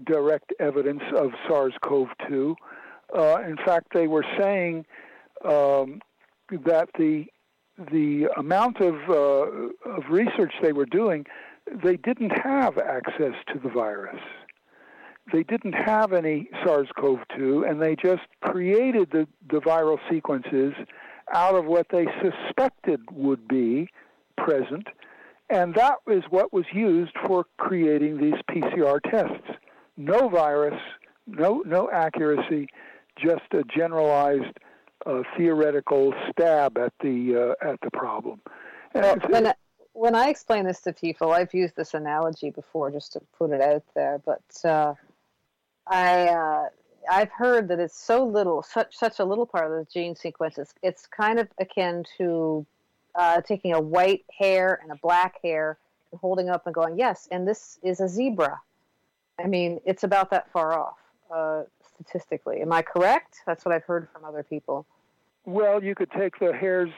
direct evidence of SARS-CoV-2. In fact, they were saying that the amount of research they were doing, they didn't have access to the virus. They didn't have any SARS-CoV-2, and they just created the viral sequences out of what they suspected would be present. And that is what was used for creating these PCR tests. No virus, no accuracy, just a generalized theoretical stab at the problem. And when I explain this to people, I've used this analogy before just to put it out there, but I've heard that it's so little, such a little part of the gene sequence. It's kind of akin to taking a white hair and a black hair and holding up and going, yes, and this is a zebra. I mean, it's about that far off statistically. Am I correct? That's what I've heard from other people. Well, you could take the hairs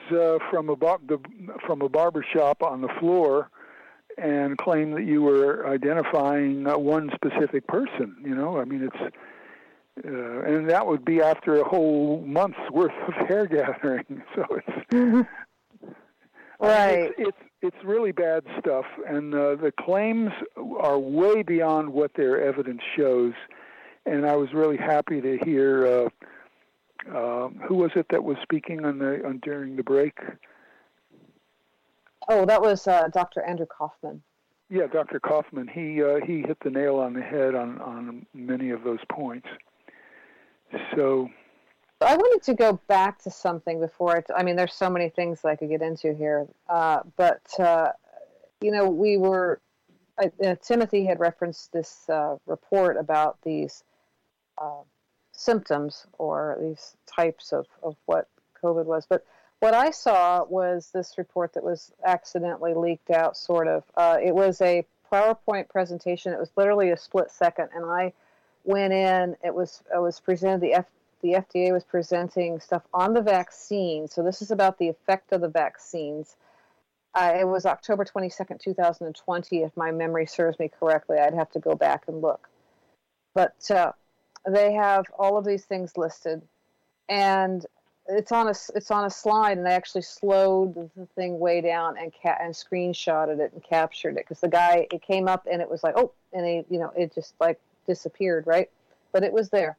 from a barber shop on the floor and claim that you were identifying one specific person. You know, I mean, it's and that would be after a whole month's worth of hair gathering. So it's. Right. It's really bad stuff, and the claims are way beyond what their evidence shows. And I was really happy to hear who was it that was speaking during the break? Oh, that was Dr. Andrew Kaufman. Yeah, Dr. Kaufman, he hit the nail on the head on many of those points. So I wanted to go back to something before there's so many things that I could get into here. Timothy had referenced this report about these symptoms or these types of what COVID was. But what I saw was this report that was accidentally leaked out, sort of. It was a PowerPoint presentation. It was literally a split second, and I went in. It was presented. The FDA was presenting stuff on the vaccine. So this is about the effect of the vaccines. It was October 22nd, 2020, if my memory serves me correctly. I'd have to go back and look. But they have all of these things listed, and it's on a slide, and I actually slowed the thing way down and screenshotted it and captured it, because the guy, it came up and it was like, oh, and it just like disappeared, right? But it was there.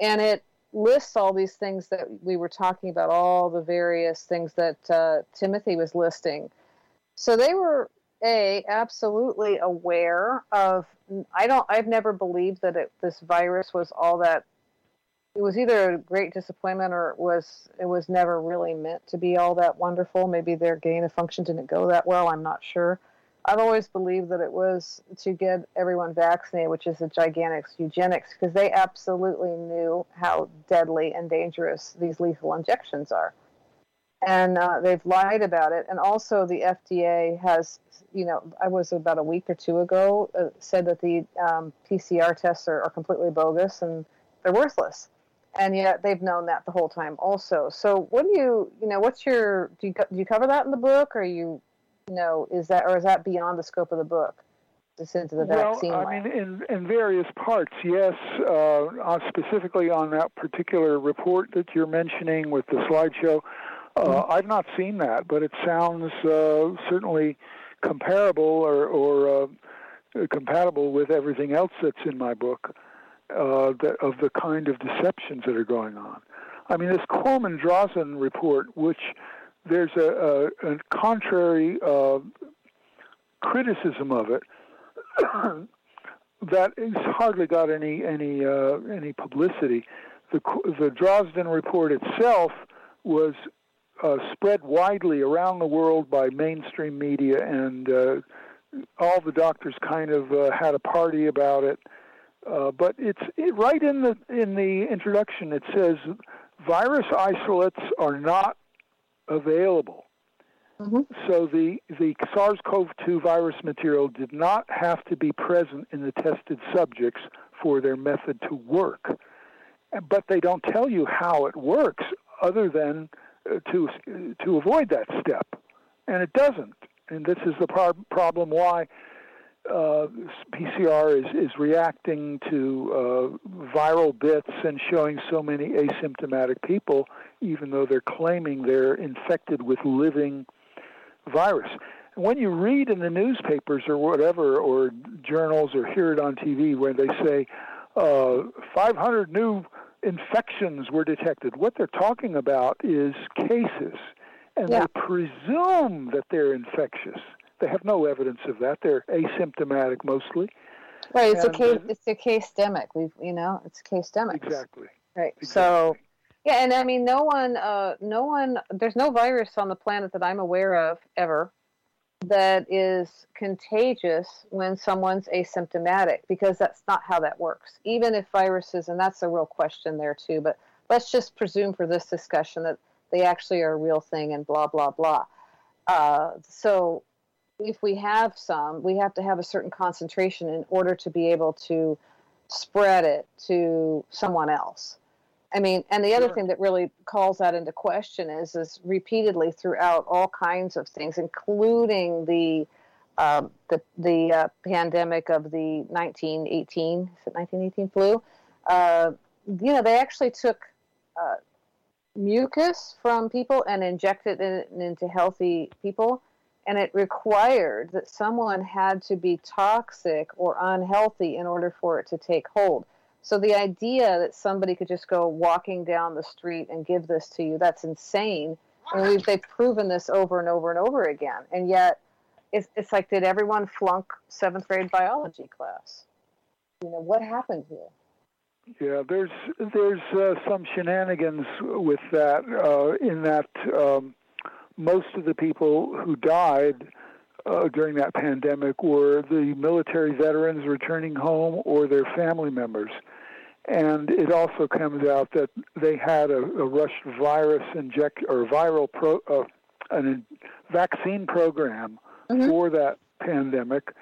And it lists all these things that we were talking about, all the various things that Timothy was listing. So they were absolutely aware of. I've never believed that this virus was all that. It was either a great disappointment or it was never really meant to be all that wonderful. Maybe their gain of function didn't go that well. I'm not sure. I've always believed that it was to get everyone vaccinated, which is a gigantic eugenics, because they absolutely knew how deadly and dangerous these lethal injections are. And they've lied about it. And also the FDA has, I was about a week or two ago, said that the PCR tests are completely bogus and they're worthless. And yet they've known that the whole time also. So what do do you cover that in the book, or is that beyond the scope of the book? This into the vaccine. Well, in various parts, yes. Specifically on that particular report that you're mentioning with the slideshow, mm-hmm. I've not seen that, but it sounds certainly comparable or compatible with everything else that's in my book, of the kind of deceptions that are going on. This Corman-Drosten report, which there's a contrary criticism of it that has hardly got any publicity. The Drosten report itself was spread widely around the world by mainstream media, and all the doctors kind of had a party about it. But it's right in the introduction. It says virus isolates are not available. Mm-hmm. So the SARS-CoV-2 virus material did not have to be present in the tested subjects for their method to work. But they don't tell you how it works other than to avoid that step. And it doesn't. And this is the problem why PCR is reacting to viral bits and showing so many asymptomatic people, even though they're claiming they're infected with living virus. When you read in the newspapers or whatever, or journals, or hear it on TV where they say 500 new infections were detected, what they're talking about is cases, and they presume that they're infectious. They have no evidence of that. They're asymptomatic mostly. Right. It's a case demic. It's case demic. Exactly. Right. Exactly. So, yeah, and no one. There's no virus on the planet that I'm aware of ever that is contagious when someone's asymptomatic, because that's not how that works. Even if viruses, and that's a real question there too. But let's just presume for this discussion that they actually are a real thing and blah blah blah. So. If we have some, we have to have a certain concentration in order to be able to spread it to someone else. And the other thing that really calls that into question is repeatedly throughout all kinds of things, including the pandemic of the 1918 flu. They actually took mucus from people and injected it into healthy people. And it required that someone had to be toxic or unhealthy in order for it to take hold. So the idea that somebody could just go walking down the street and give this to you, that's insane. And they've proven this over and over and over again. And yet it's like, did everyone flunk 7th grade biology class? You know, what happened here? Yeah, there's some shenanigans with that, in that most of the people who died during that pandemic were the military veterans returning home or their family members. And it also comes out that they had a Russian virus vaccine program mm-hmm. for that pandemic.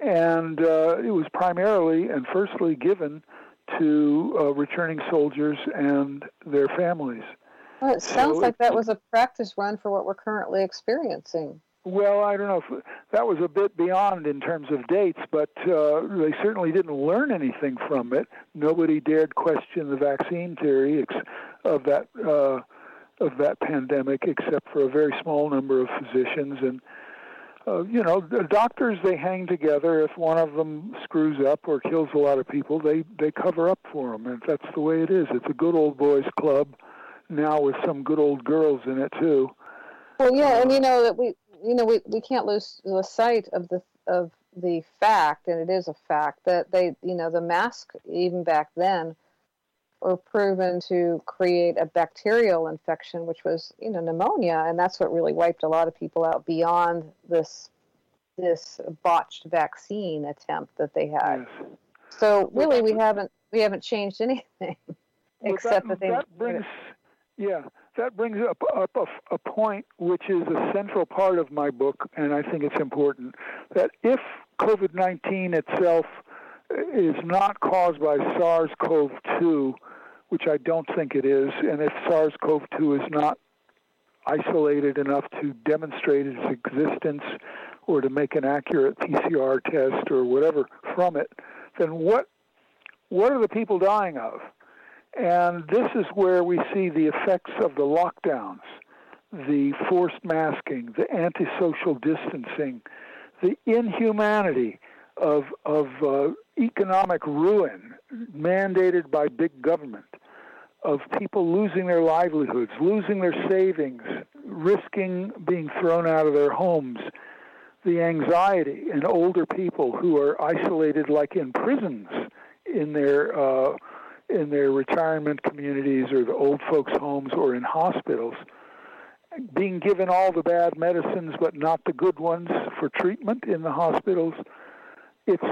And it was primarily and firstly given to returning soldiers and their families. Well, it sounds like that was a practice run for what we're currently experiencing. Well, I don't know if that was a bit beyond in terms of dates, but they certainly didn't learn anything from it. Nobody dared question the vaccine theory of that pandemic, except for a very small number of physicians. And you know, the doctors, they hang together. If one of them screws up or kills a lot of people, they cover up for them, and that's the way it is. It's a good old boys club now with some good old girls in it too. Well, yeah, and you know that we can't lose the sight of the fact, and it is a fact, that they, you know, the mask even back then were proven to create a bacterial infection, which was, you know, pneumonia, and that's what really wiped a lot of people out beyond this botched vaccine attempt that they had. Yes. So really, we haven't changed anything except that brings up a point which is a central part of my book, and I think it's important, that if COVID-19 itself is not caused by SARS-CoV-2, which I don't think it is, and if SARS-CoV-2 is not isolated enough to demonstrate its existence or to make an accurate PCR test or whatever from it, then what are the people dying of? And this is where we see the effects of the lockdowns, the forced masking, the antisocial distancing, the inhumanity of economic ruin mandated by big government, of people losing their livelihoods, losing their savings, risking being thrown out of their homes, the anxiety in older people who are isolated like in prisons in their retirement communities or the old folks' homes or in hospitals, being given all the bad medicines but not the good ones for treatment in the hospitals. It's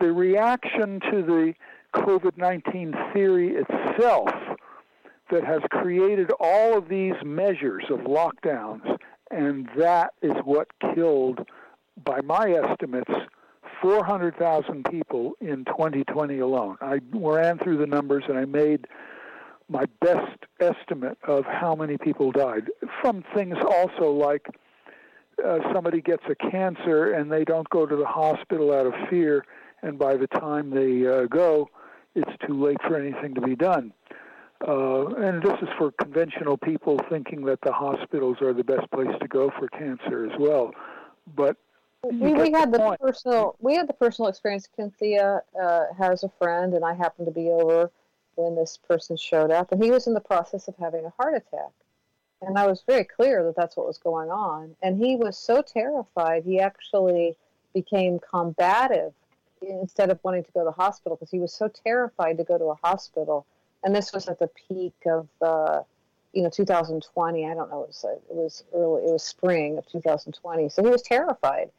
the reaction to the COVID-19 theory itself that has created all of these measures of lockdowns, and that is what killed, by my estimates, 400,000 people in 2020 alone. I ran through the numbers and I made my best estimate of how many people died from things also like somebody gets a cancer and they don't go to the hospital out of fear, and by the time they go, it's too late for anything to be done. And this is for conventional people thinking that the hospitals are the best place to go for cancer as well. But We had the personal experience. Kinthia has a friend, and I happened to be over when this person showed up, and he was in the process of having a heart attack. And I was very clear that that's what was going on. And he was so terrified, he actually became combative instead of wanting to go to the hospital, because he was so terrified to go to a hospital. And this was at the peak of 2020, I don't know, it was spring of 2020. So he was terrified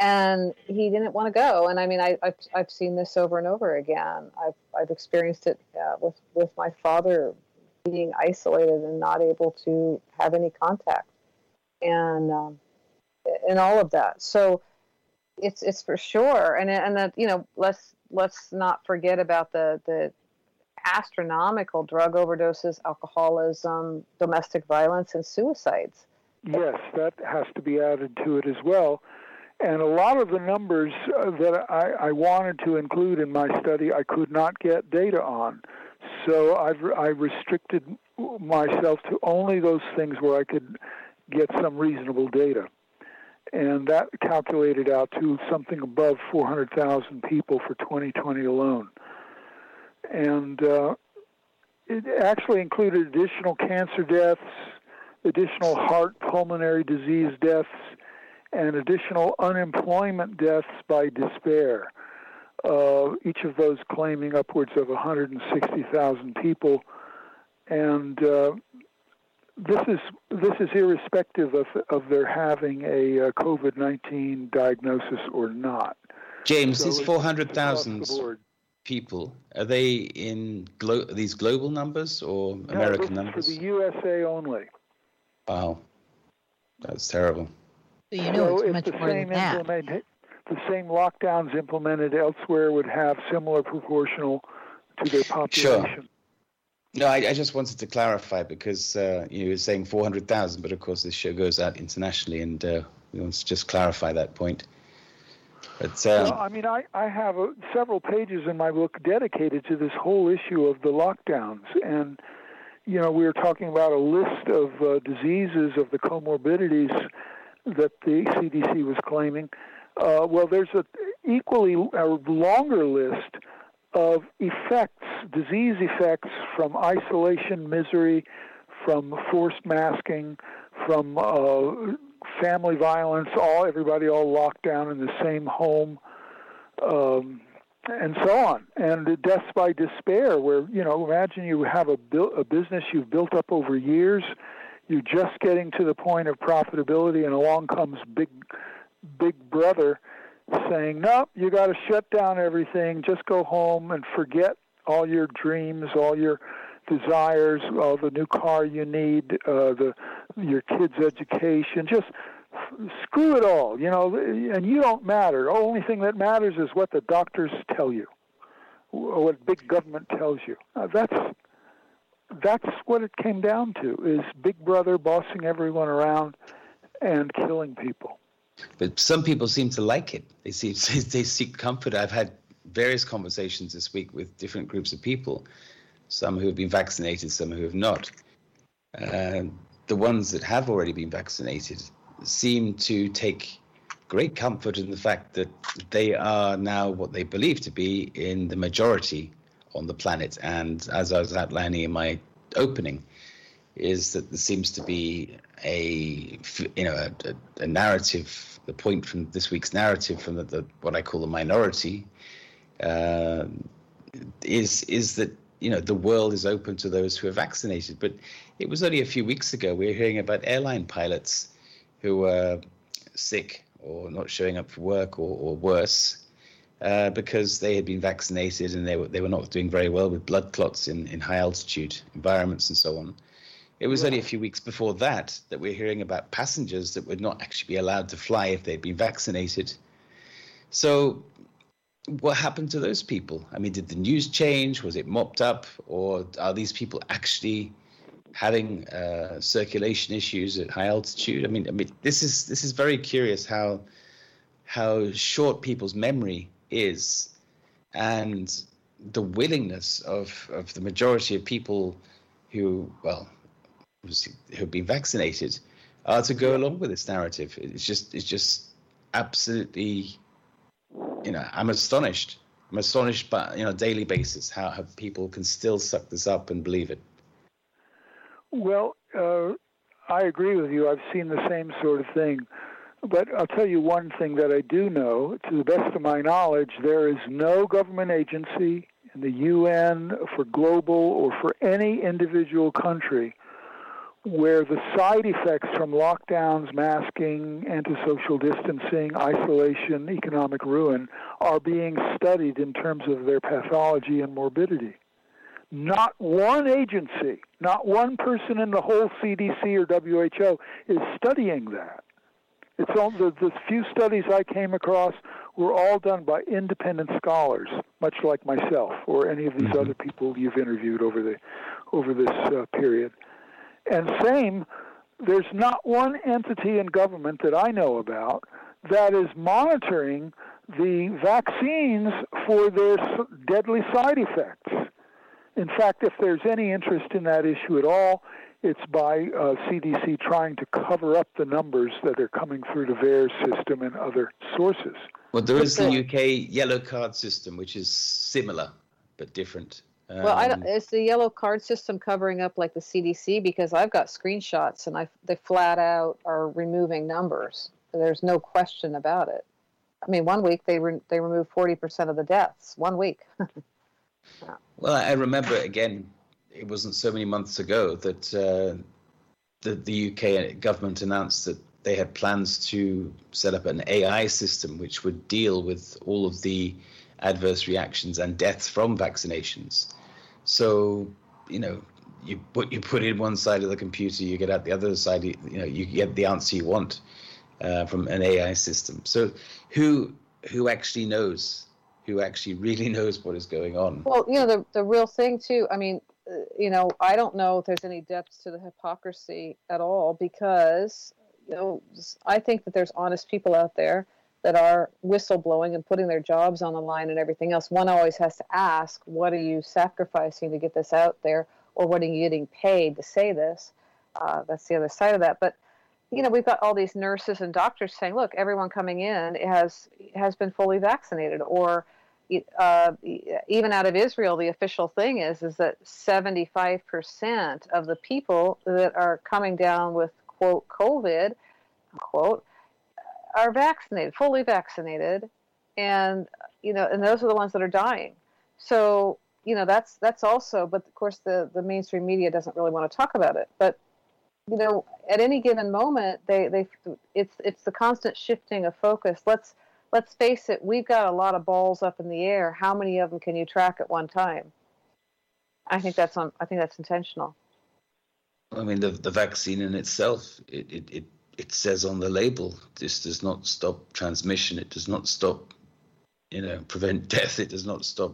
and he didn't want to go. And I mean, I've seen this over and over again. I've experienced it with my father being isolated and not able to have any contact and all of that. So it's for sure. And that, you know, let's not forget about the astronomical drug overdoses, alcoholism, domestic violence, and suicides. Yes, that has to be added to it as well. And a lot of the numbers that I wanted to include in my study, I could not get data on. So I restricted myself to only those things where I could get some reasonable data. And that calculated out to something above 400,000 people for 2020 alone. And it actually included additional cancer deaths, additional heart pulmonary disease deaths, and additional unemployment deaths by despair, each of those claiming upwards of 160,000 people. And this is irrespective of their having a COVID-19 diagnosis or not. James, so these 400,000 people, are they in these global numbers or American numbers? For the USA only. Wow, that's terrible. So you know, so it's much more than that. The same lockdowns implemented elsewhere would have similar proportional to their population. Sure. No, I just wanted to clarify because you were saying 400,000, but of course this show goes out internationally, and we want to just clarify that point. But, I have several pages in my book dedicated to this whole issue of the lockdowns. And, you know, we were talking about a list of diseases, of the comorbidities that the CDC was claiming. Well, there's an equally longer list of effects, disease effects from isolation, misery, from forced masking, from family violence, everybody locked down in the same home, and so on. And deaths by despair, where, you know, imagine you have a business you've built up over years, you're just getting to the point of profitability, and along comes Big Brother saying, nope, you got to shut down everything, just go home and forget all your dreams, all your desires, all the new car you need, your kids' education, just screw it all, you know, and you don't matter. The only thing that matters is what the doctors tell you, what big government tells you. That's what it came down to, is Big Brother bossing everyone around and killing people. But some people seem to like it. They seek comfort. I've had various conversations this week with different groups of people, some who have been vaccinated, some who have not. The ones that have already been vaccinated seem to take great comfort in the fact that they are now what they believe to be in the majority on the planet. And as I was outlining in my opening, is that there seems to be a narrative, the point from this week's narrative from the what I call the minority, is that, you know, the world is open to those who are vaccinated. But it was only a few weeks ago we were hearing about airline pilots who were sick or not showing up for work or worse because they had been vaccinated and they were not doing very well with blood clots in high altitude environments and so on. It was only a few weeks before that we're hearing about passengers that would not actually be allowed to fly if they'd been vaccinated. So what happened to those people? I mean, did the news change? Was it mopped up? Or are these people actually having circulation issues at high altitude? I mean, this is very curious how short people's memory is and the willingness of the majority of people who've been vaccinated are to go along with this narrative. It's just absolutely, you know, I'm astonished. I'm astonished by, you know, daily basis how people can still suck this up and believe it. Well, I agree with you. I've seen the same sort of thing. But I'll tell you one thing that I do know. To the best of my knowledge, there is no government agency in the UN for global or for any individual country where the side effects from lockdowns, masking, antisocial distancing, isolation, economic ruin are being studied in terms of their pathology and morbidity. Not one agency, not one person in the whole CDC or WHO is studying that. It's only the few studies I came across were all done by independent scholars, much like myself or any of these other people you've interviewed over this period. And same, there's not one entity in government that I know about that is monitoring the vaccines for their deadly side effects. In fact, if there's any interest in that issue at all, it's by CDC trying to cover up the numbers that are coming through the VAERS system and other sources. Well, there is the UK yellow card system, which is similar but different. Well, is the yellow card system covering up like the CDC? Because I've got screenshots, and they flat out are removing numbers. There's no question about it. I mean, one week they removed 40% of the deaths. One week. Yeah. Well, I remember again. It wasn't so many months ago that the UK government announced that they had plans to set up an AI system which would deal with all of the adverse reactions and deaths from vaccinations. So, you know, you put in one side of the computer, you get out the other side. You know, you get the answer you want from an AI system. So, who actually knows? Who actually really knows what is going on? Well, you know, the real thing too. I mean, you know, I don't know if there's any depth to the hypocrisy at all, because, you know, I think that there's honest people out there that are whistleblowing and putting their jobs on the line and everything else. One always has to ask, what are you sacrificing to get this out there, or what are you getting paid to say this? That's the other side of that. But, you know, we've got all these nurses and doctors saying, look, everyone coming in has been fully vaccinated, or even out of Israel, the official thing is that 75% of the people that are coming down with, quote, COVID, unquote, are vaccinated, fully vaccinated, and, you know, and those are the ones that are dying. So, you know, that's also, but of course the mainstream media doesn't really want to talk about it. But, you know, at any given moment, it's the constant shifting of focus. Let's face it, we've got a lot of balls up in the air. How many of them can you track at one time? I think that's intentional. I mean, the vaccine in itself, it says on the label, this does not stop transmission. It does not stop, you know, prevent death. It does not stop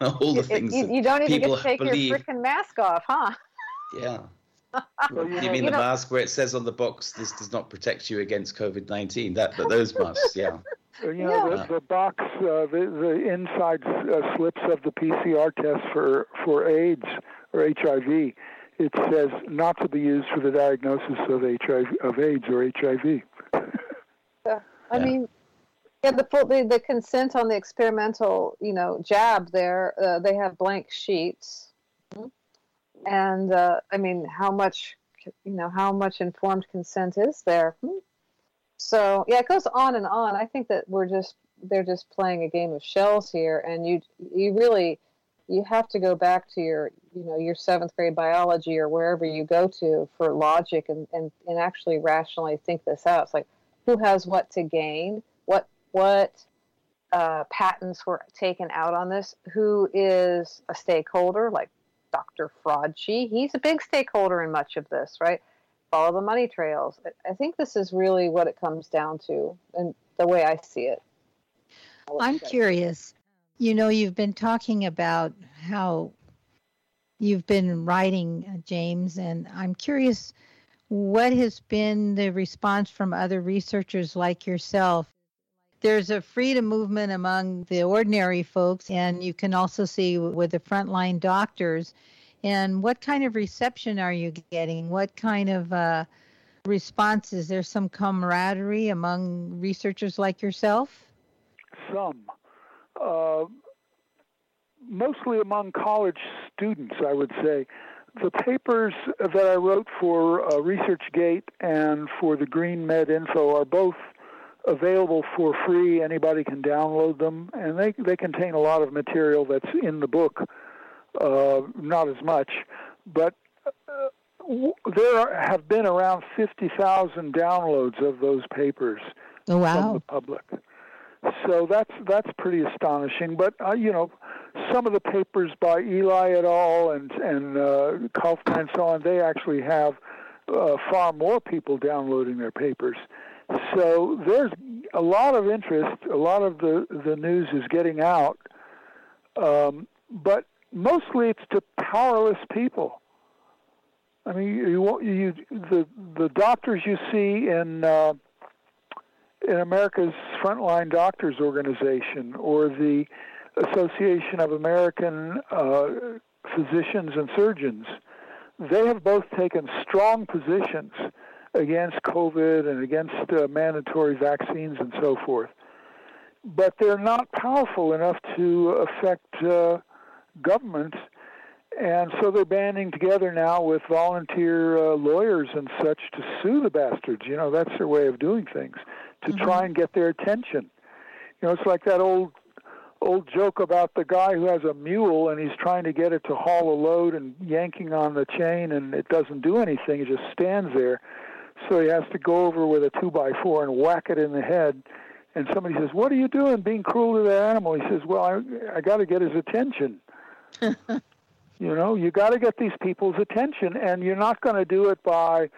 all the things. You don't even get to take your freaking mask off, huh? Yeah. Well, you mean the mask where it says on the box, this does not protect you against COVID-19? But those masks, yeah. You know, yeah. The box, the inside slips of the PCR test for AIDS or HIV, it says not to be used for the diagnosis of HIV, of AIDS or HIV. Yeah. The consent on the experimental, you know, jab there, they have blank sheets. Mm-hmm. And, I mean, how much informed consent is there? So, yeah, it goes on and on. I think that they're just playing a game of shells here. And you really have to go back to your 7th grade biology or wherever you go to for logic and actually rationally think this out. It's like, who has what to gain? What patents were taken out on this? Who is a stakeholder? Like, Dr. Fauci, he's a big stakeholder in much of this, right? Follow the money trails. I think this is really what it comes down to, and the way I see it. I'm curious. You know, you've been talking about how you've been writing, James, and I'm curious what has been the response from other researchers like yourself. There's a freedom movement among the ordinary folks, and you can also see with the frontline doctors. And what kind of reception are you getting? What kind of response? Is there some camaraderie among researchers like yourself? Some. Mostly among college students, I would say. The papers that I wrote for ResearchGate and for the Green Med Info are both available for free. Anybody can download them, and they contain a lot of material that's in the book, not as much, but there have been around 50,000 downloads of those papers. Oh, wow. From the public. So that's pretty astonishing. But you know, some of the papers by Eli et al. and Kaufman and so on, they actually have far more people downloading their papers. So there's a lot of interest. A lot of the news is getting out, but mostly it's to powerless people. I mean, the doctors you see in America's Frontline Doctors Organization or the Association of American Physicians and Surgeons, they have both taken strong positions against COVID and against mandatory vaccines and so forth. But they're not powerful enough to affect governments. And so they're banding together now with volunteer lawyers and such to sue the bastards. You know, that's their way of doing things, to try and get their attention. You know, it's like that old joke about the guy who has a mule and he's trying to get it to haul a load and yanking on the chain and it doesn't do anything. It just stands there. So he has to go over with a 2x4 and whack it in the head. And somebody says, "What are you doing being cruel to that animal?" He says, "Well, I got to get his attention." You know, you got to get these people's attention, and you're not going to do it by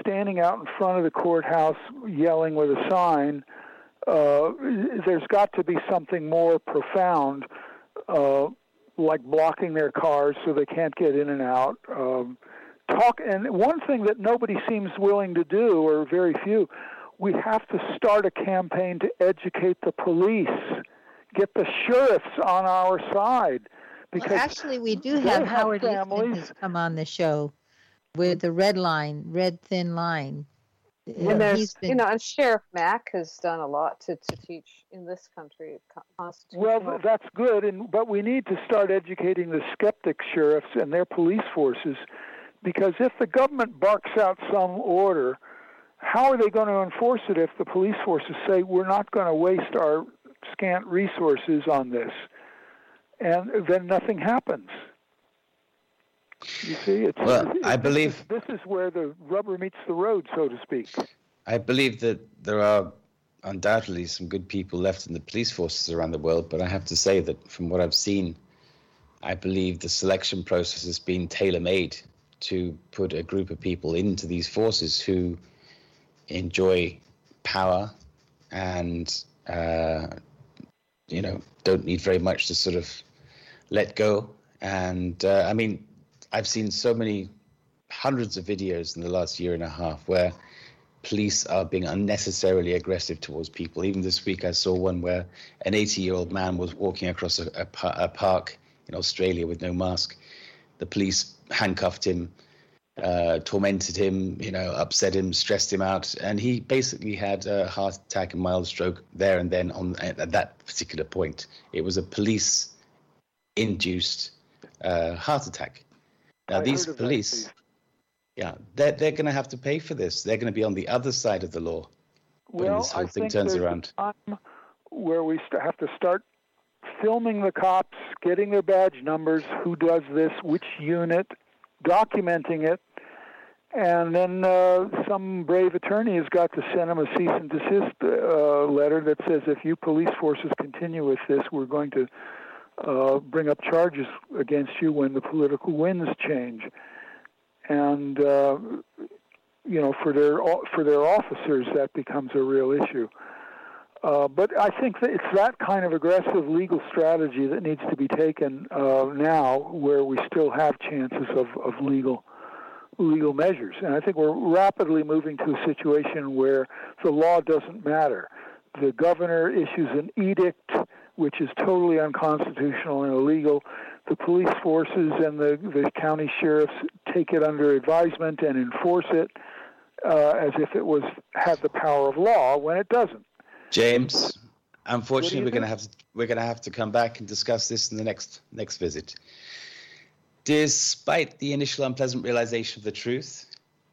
standing out in front of the courthouse yelling with a sign. There's got to be something more profound, like blocking their cars so they can't get in and out. And one thing that nobody seems willing to do, or very few, we have to start a campaign to educate the police, get the sheriffs on our side. Because well, actually, we do have Howard Eastman has come on the show with the red thin line. And there's, you know, and Sheriff Mack has done a lot to teach in this country constitutional. Well, that's good, but we need to start educating the skeptic sheriffs and their police forces, because if the government barks out some order, how are they going to enforce it if the police forces say we're not going to waste our scant resources on this? And then nothing happens. You see, I believe this is where the rubber meets the road, so to speak. I believe that there are undoubtedly some good people left in the police forces around the world, but I have to say that from what I've seen, I believe the selection process has been tailor-made to put a group of people into these forces who enjoy power and don't need very much to sort of let go. And I mean, I've seen so many hundreds of videos in the last year and a half where police are being unnecessarily aggressive towards people. Even this week, I saw one where an 80-year-old man was walking across a park in Australia with no mask. The police handcuffed him, tormented him, you know, upset him, stressed him out, and he basically had a heart attack and mild stroke there and then at that particular point. It was a police-induced heart attack. Now these police, they're going to have to pay for this. They're going to be on the other side of the law when this whole thing turns around. Well, I think there's a time where we have to start filming the cops, getting their badge numbers, who does this, which unit, documenting it, and then some brave attorney has got to send them a cease and desist letter that says, if you police forces continue with this, we're going to bring up charges against you when the political winds change. And, for their officers, that becomes a real issue. But I think that it's that kind of aggressive legal strategy that needs to be taken now, where we still have chances of legal measures. And I think we're rapidly moving to a situation where the law doesn't matter. The governor issues an edict, which is totally unconstitutional and illegal. The police forces and the county sheriffs take it under advisement and enforce it as if it had the power of law when it doesn't. James, unfortunately, we're going to have to come back and discuss this in the next visit. Despite the initial unpleasant realization of the truth,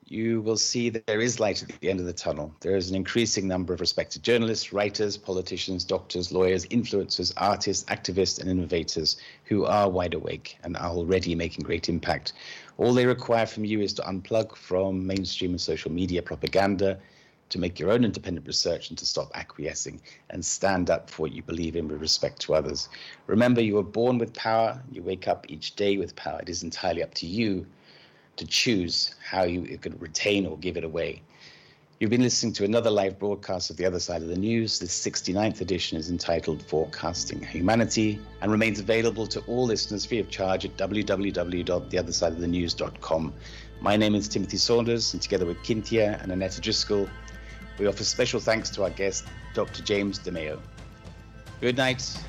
you will see that there is light at the end of the tunnel. There is an increasing number of respected journalists, writers, politicians, doctors, lawyers, influencers, artists, activists, and innovators who are wide awake and are already making great impact. All they require from you is to unplug from mainstream and social media propaganda, to make your own independent research, and to stop acquiescing and stand up for what you believe in with respect to others. Remember, you were born with power. You wake up each day with power. It is entirely up to you to choose how you could retain or give it away. You've been listening to another live broadcast of The Other Side of the News. This 69th edition is entitled Forecasting Humanity and remains available to all listeners free of charge at www.theothersideofthenews.com. My name is Timothy Saunders, and together with Kinthia and Annette Driscoll, we offer special thanks to our guest, Dr. James DeMeo. Good night